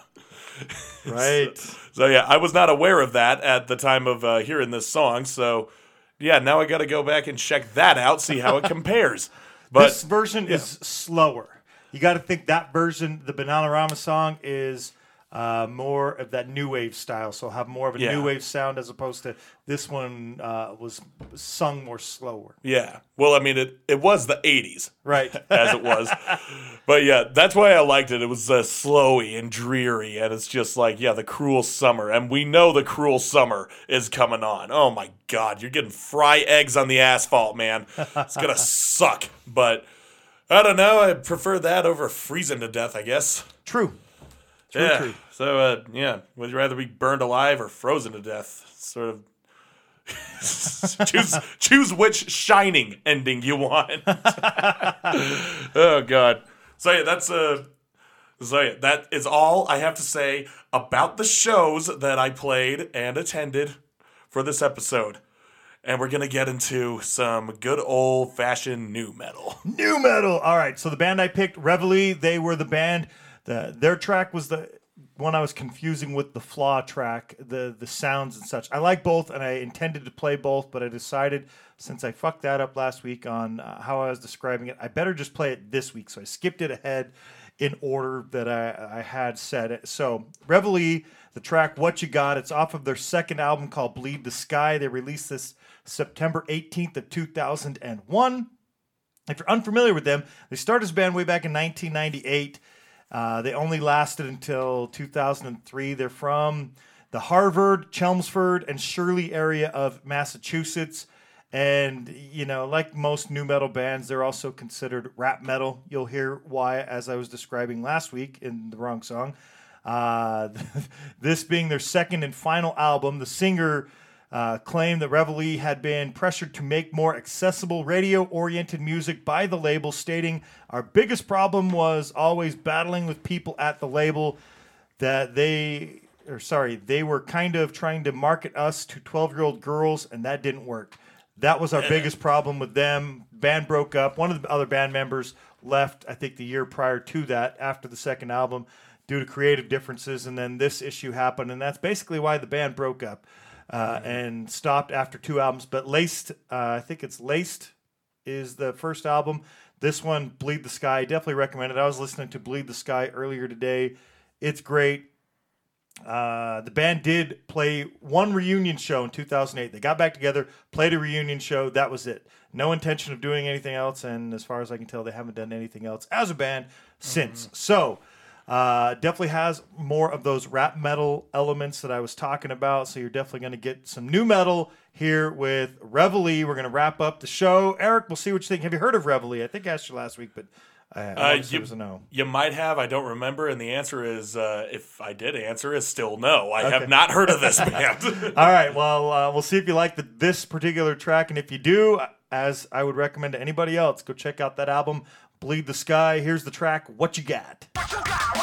Right. So, yeah, I was not aware of that at the time of hearing this song. So, yeah, now I gotta go back and check that out, see how it compares. But this version is slower. You gotta think that version, the Bananarama song, is more of that new wave style. So have more of a new wave sound as opposed to this one was sung more slower. Yeah. Well, I mean, it was the 80s. Right. As it was. But yeah, that's why I liked it. It was slowy and dreary, and it's just like, yeah, the cruel summer. And we know the cruel summer is coming on. Oh my God, you're getting fry eggs on the asphalt, man. It's going to suck. But I don't know. I prefer that over freezing to death, I guess. True. True. So, would you rather be burned alive or frozen to death? Sort of choose which shining ending you want. Oh, God. So, yeah, that is all I have to say about the shows that I played and attended for this episode. And we're going to get into some good old-fashioned new metal. New metal! All right, so the band I picked, Reveille, they were the band... Their track was the one I was confusing with the Flaw track, the sounds and such. I like both, and I intended to play both, but I decided since I fucked that up last week on how I was describing it, I better just play it this week. So I skipped it ahead in order that I had said it. So Reveille, the track What You Got, it's off of their second album called Bleed the Sky. They released this September 18th of 2001. If you're unfamiliar with them, they started as a band way back in 1998. They only lasted until 2003. They're from the Harvard, Chelmsford, and Shirley area of Massachusetts. And, you know, like most new metal bands, they're also considered rap metal. You'll hear why, as I was describing last week in the wrong song. This being their second and final album, the singer claimed that Reveille had been pressured to make more accessible radio-oriented music by the label, stating, "Our biggest problem was always battling with people at the label that they were kind of trying to market us to 12-year-old girls, and that didn't work. That was our biggest problem with them." Band broke up. One of the other band members left, I think, the year prior to that, after the second album, due to creative differences, and then this issue happened, and that's basically why the band broke up. And stopped after two albums, but Laced is the first album. This one, Bleed the Sky, definitely recommend it. I was listening to Bleed the Sky earlier today. It's great. The band did play one reunion show in 2008. They got back together, played a reunion show. That was it. No intention of doing anything else, and as far as I can tell, they haven't done anything else as a band since. So... definitely has more of those rap metal elements that I was talking about. So you're definitely going to get some new metal here with Reveille. We're going to wrap up the show. Eric, we'll see what you think. Have you heard of Reveille? I think I asked you last week, but I was a no. You might have. I don't remember. And the answer is, if I did answer, is still no. I have not heard of this band. All right. Well, we'll see if you like this particular track. And if you do, as I would recommend to anybody else, go check out that album, Bleed the Sky. Here's the track, What You Got. What you got? That's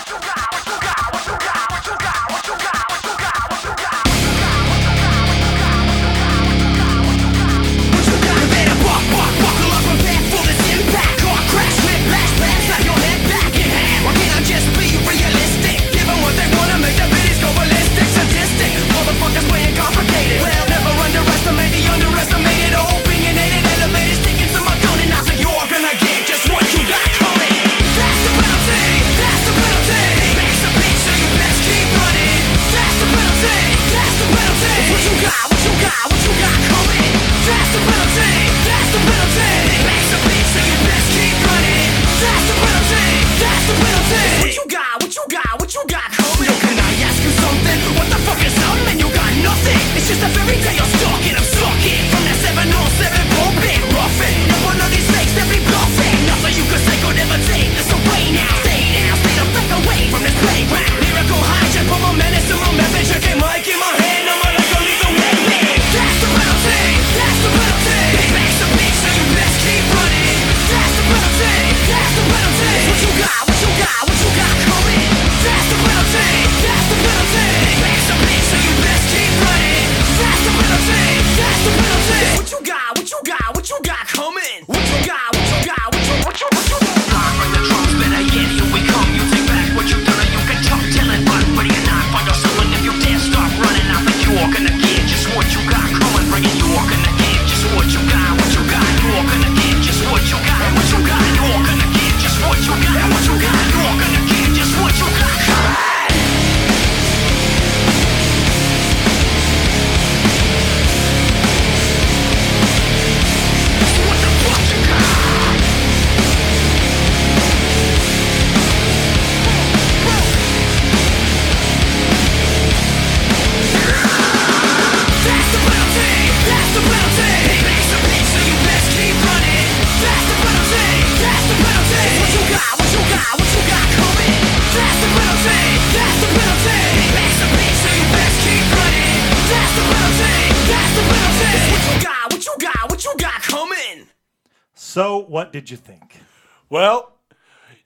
So, what did you think? Well,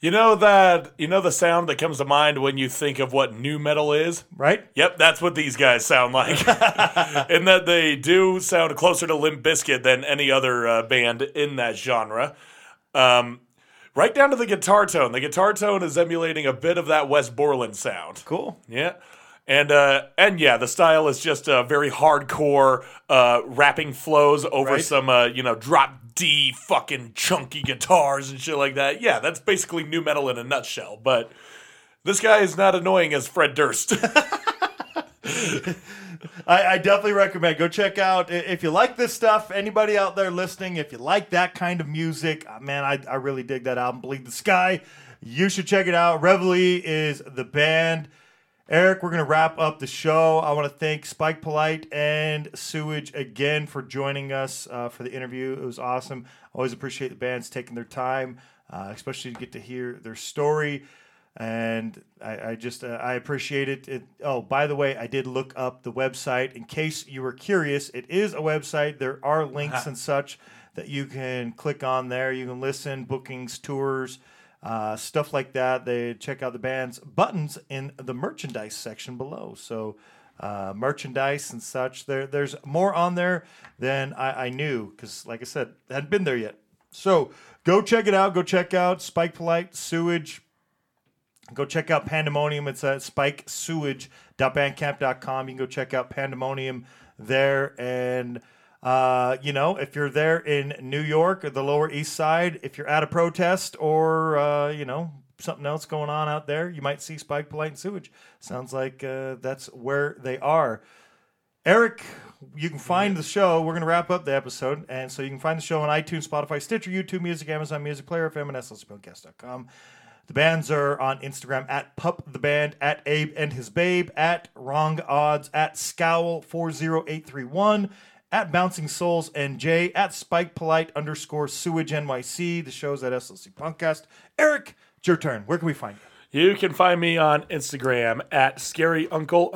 you know the sound that comes to mind when you think of what nu metal is, right? Yep, that's what these guys sound like, in that they do sound closer to Limp Bizkit than any other band in that genre. Right down to the guitar tone. The guitar tone is emulating a bit of that Wes Borland sound. Cool. Yeah. And yeah, the style is just very hardcore rapping flows over some drop D fucking chunky guitars and shit like that. Yeah, that's basically nu metal in a nutshell. But this guy is not annoying as Fred Durst. I definitely recommend go check out if you like this stuff. Anybody out there listening, if you like that kind of music, man, I really dig that album, Bleed the Sky. You should check it out. Reveille is the band. Eric, we're going to wrap up the show. I want to thank Spike Polite and Sewage again for joining us for the interview. It was awesome. Always appreciate the bands taking their time, especially to get to hear their story. And I just I appreciate it. Oh, by the way, I did look up the website. In case you were curious, it is a website. There are links and such that you can click on there. You can listen, bookings, tours. Stuff like that. They check out the band's buttons in the merchandise section below. So merchandise and such. There's more on there than I knew because, like I said, I hadn't been there yet. So go check it out. Go check out Spike Polite, Sewage. Go check out Pandemonium. It's at spikesewage.bandcamp.com. You can go check out Pandemonium there. And, if you're there in New York or the Lower East Side, if you're at a protest or, something else going on out there, you might see Spike Polite and Sewage. Sounds like that's where they are. Eric, you can find the show. We're going to wrap up the episode. And so you can find the show on iTunes, Spotify, Stitcher, YouTube Music, Amazon Music, Player FM, and SLCPunkcast.com. The bands are on Instagram at Pup the Band, at Abe and His Babe, at Wrong Odds, at Scowl40831. At Bouncing Souls NJ, at Spike Polite _Sewage NYC. The show's at SLC Punkcast. Eric, it's your turn. Where can we find you? You can find me on Instagram at scaryuncle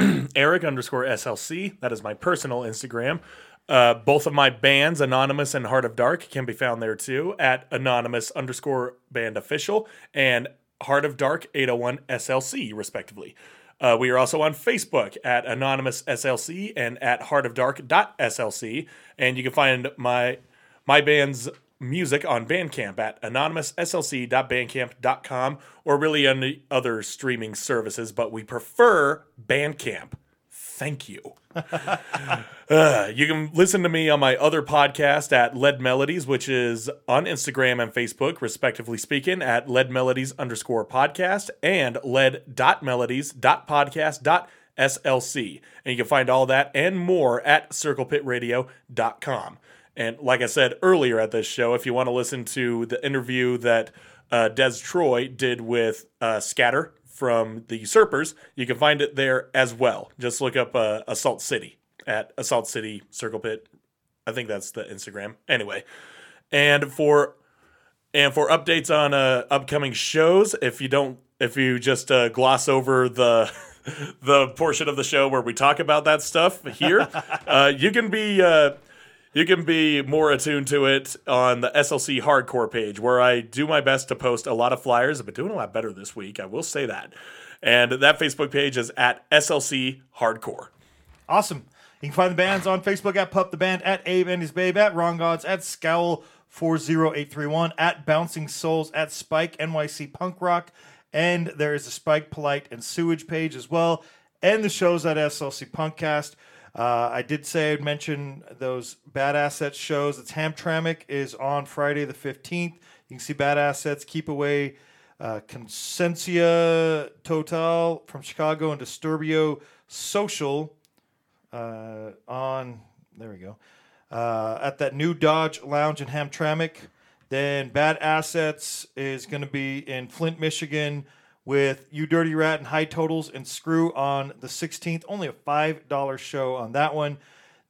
_Eric_SLC. That is my personal Instagram. Both of my bands, Anonymous and Heart of Dark, can be found there too, at Anonymous _band official and Heart of Dark 801 SLC, respectively. We are also on Facebook at Anonymous SLC and at heartofdark.slc. And you can find my band's music on Bandcamp at anonymousslc.bandcamp.com or really any other streaming services, but we prefer Bandcamp. Thank you. You can listen to me on my other podcast at Lead Melodies, which is on Instagram and Facebook, respectively speaking, at Lead Melodies _podcast and lead.melodies.podcast.slc. And you can find all that and more at circlepitradio.com. And like I said earlier at this show, if you want to listen to the interview that Des Troy did with Scatter from the Usurpers, you can find it there as well. Just look up Assault City at Assault City Circle Pit. I think that's the Instagram. Anyway, and for updates on upcoming shows, if you just gloss over the portion of the show where we talk about that stuff here, you can be more attuned to it on the SLC Hardcore page, where I do my best to post a lot of flyers. I've been doing a lot better this week, I will say that. And that Facebook page is at SLC Hardcore. Awesome. You can find the bands on Facebook at Pup the Band, at Abe and His Babe, at Wrong Odds, at Scowl40831, at Bouncing Souls, at Spike NYC Punk Rock. And there is a Spike Polite and Sewage page as well. And the show's at SLC Punkcast. I did say I'd mention those Bad Assets shows. It's Hamtramck is on Friday the 15th. You can see Bad Assets, Keep Away, Consciencia Total from Chicago, and Disturbio Social at that new Dodge Lounge in Hamtramck. Then Bad Assets is going to be in Flint, Michigan, with You Dirty Rat and High Totals and Screw on the 16th. Only a $5 show on that one.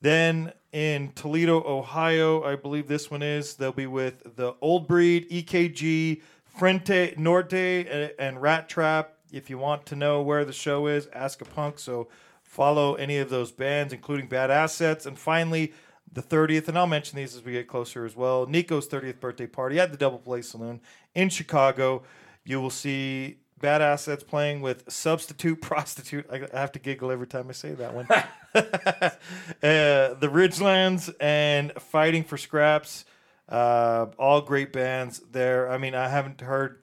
Then in Toledo, Ohio, I believe this one is, they'll be with The Old Breed, EKG, Frente Norte, and Rat Trap. If you want to know where the show is, ask a punk. So follow any of those bands, including Bad Assets. And finally, the 30th, and I'll mention these as we get closer as well. Nico's 30th birthday party at the Double Play Saloon in Chicago. You will see Badass that's playing with Substitute Prostitute. I have to giggle every time I say that one. The Ridgelands and Fighting for Scraps. All great bands there. I mean, I've heard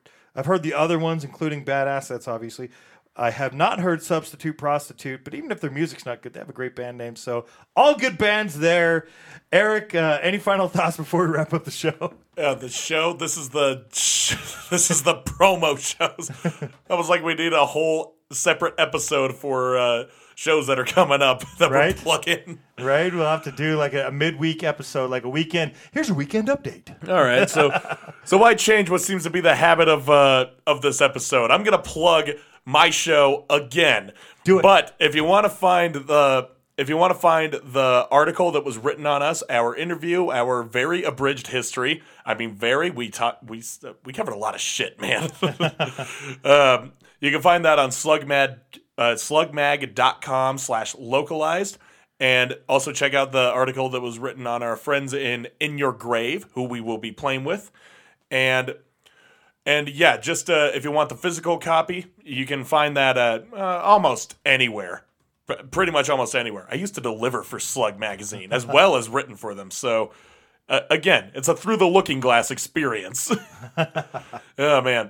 the other ones, including Badass that's obviously. I have not heard Substitute Prostitute, but even if their music's not good, they have a great band name. So all good bands there. Eric, any final thoughts before we wrap up the show? Yeah, the show. This is the promo shows. I was like, we need a whole separate episode for shows that are coming up that we'll plug in. Right, we'll have to do like a midweek episode, like a weekend. Here's a weekend update. All right, so why change what seems to be the habit of this episode? I'm gonna plug my show again. Do it. But if you want to find the article that was written on us, our interview, our very abridged history. I mean, we covered a lot of shit, man. You can find that on slugmag.com/localized. And also check out the article that was written on our friends in Your Grave, who we will be playing with. And yeah, just if you want the physical copy, you can find that almost anywhere. Pretty much almost anywhere. I used to deliver for Slug Magazine, as well as written for them. So, again, it's a through-the-looking-glass experience. Oh, man.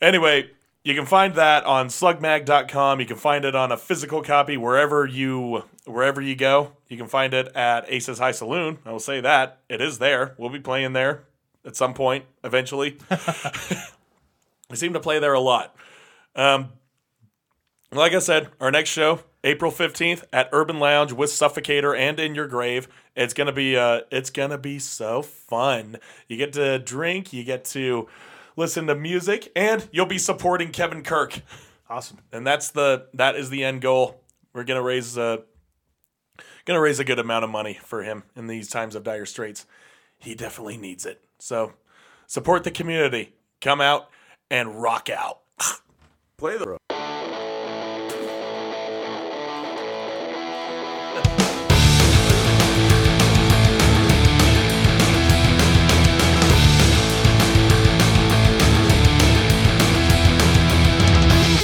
Anyway, you can find that on slugmag.com. You can find it on a physical copy wherever you go. You can find it at Ace's High Saloon. I will say that. It is there. We'll be playing there. At some point, eventually. We seem to play there a lot. Like I said, our next show, April 15th at Urban Lounge with Suffocator and In Your Grave. It's gonna be so fun. You get to drink, you get to listen to music, and you'll be supporting Kevin Kirk. Awesome. And that is the end goal. We're gonna raise a good amount of money for him in these times of dire straits. He definitely needs it. So, support the community. Come out and rock out. Play the...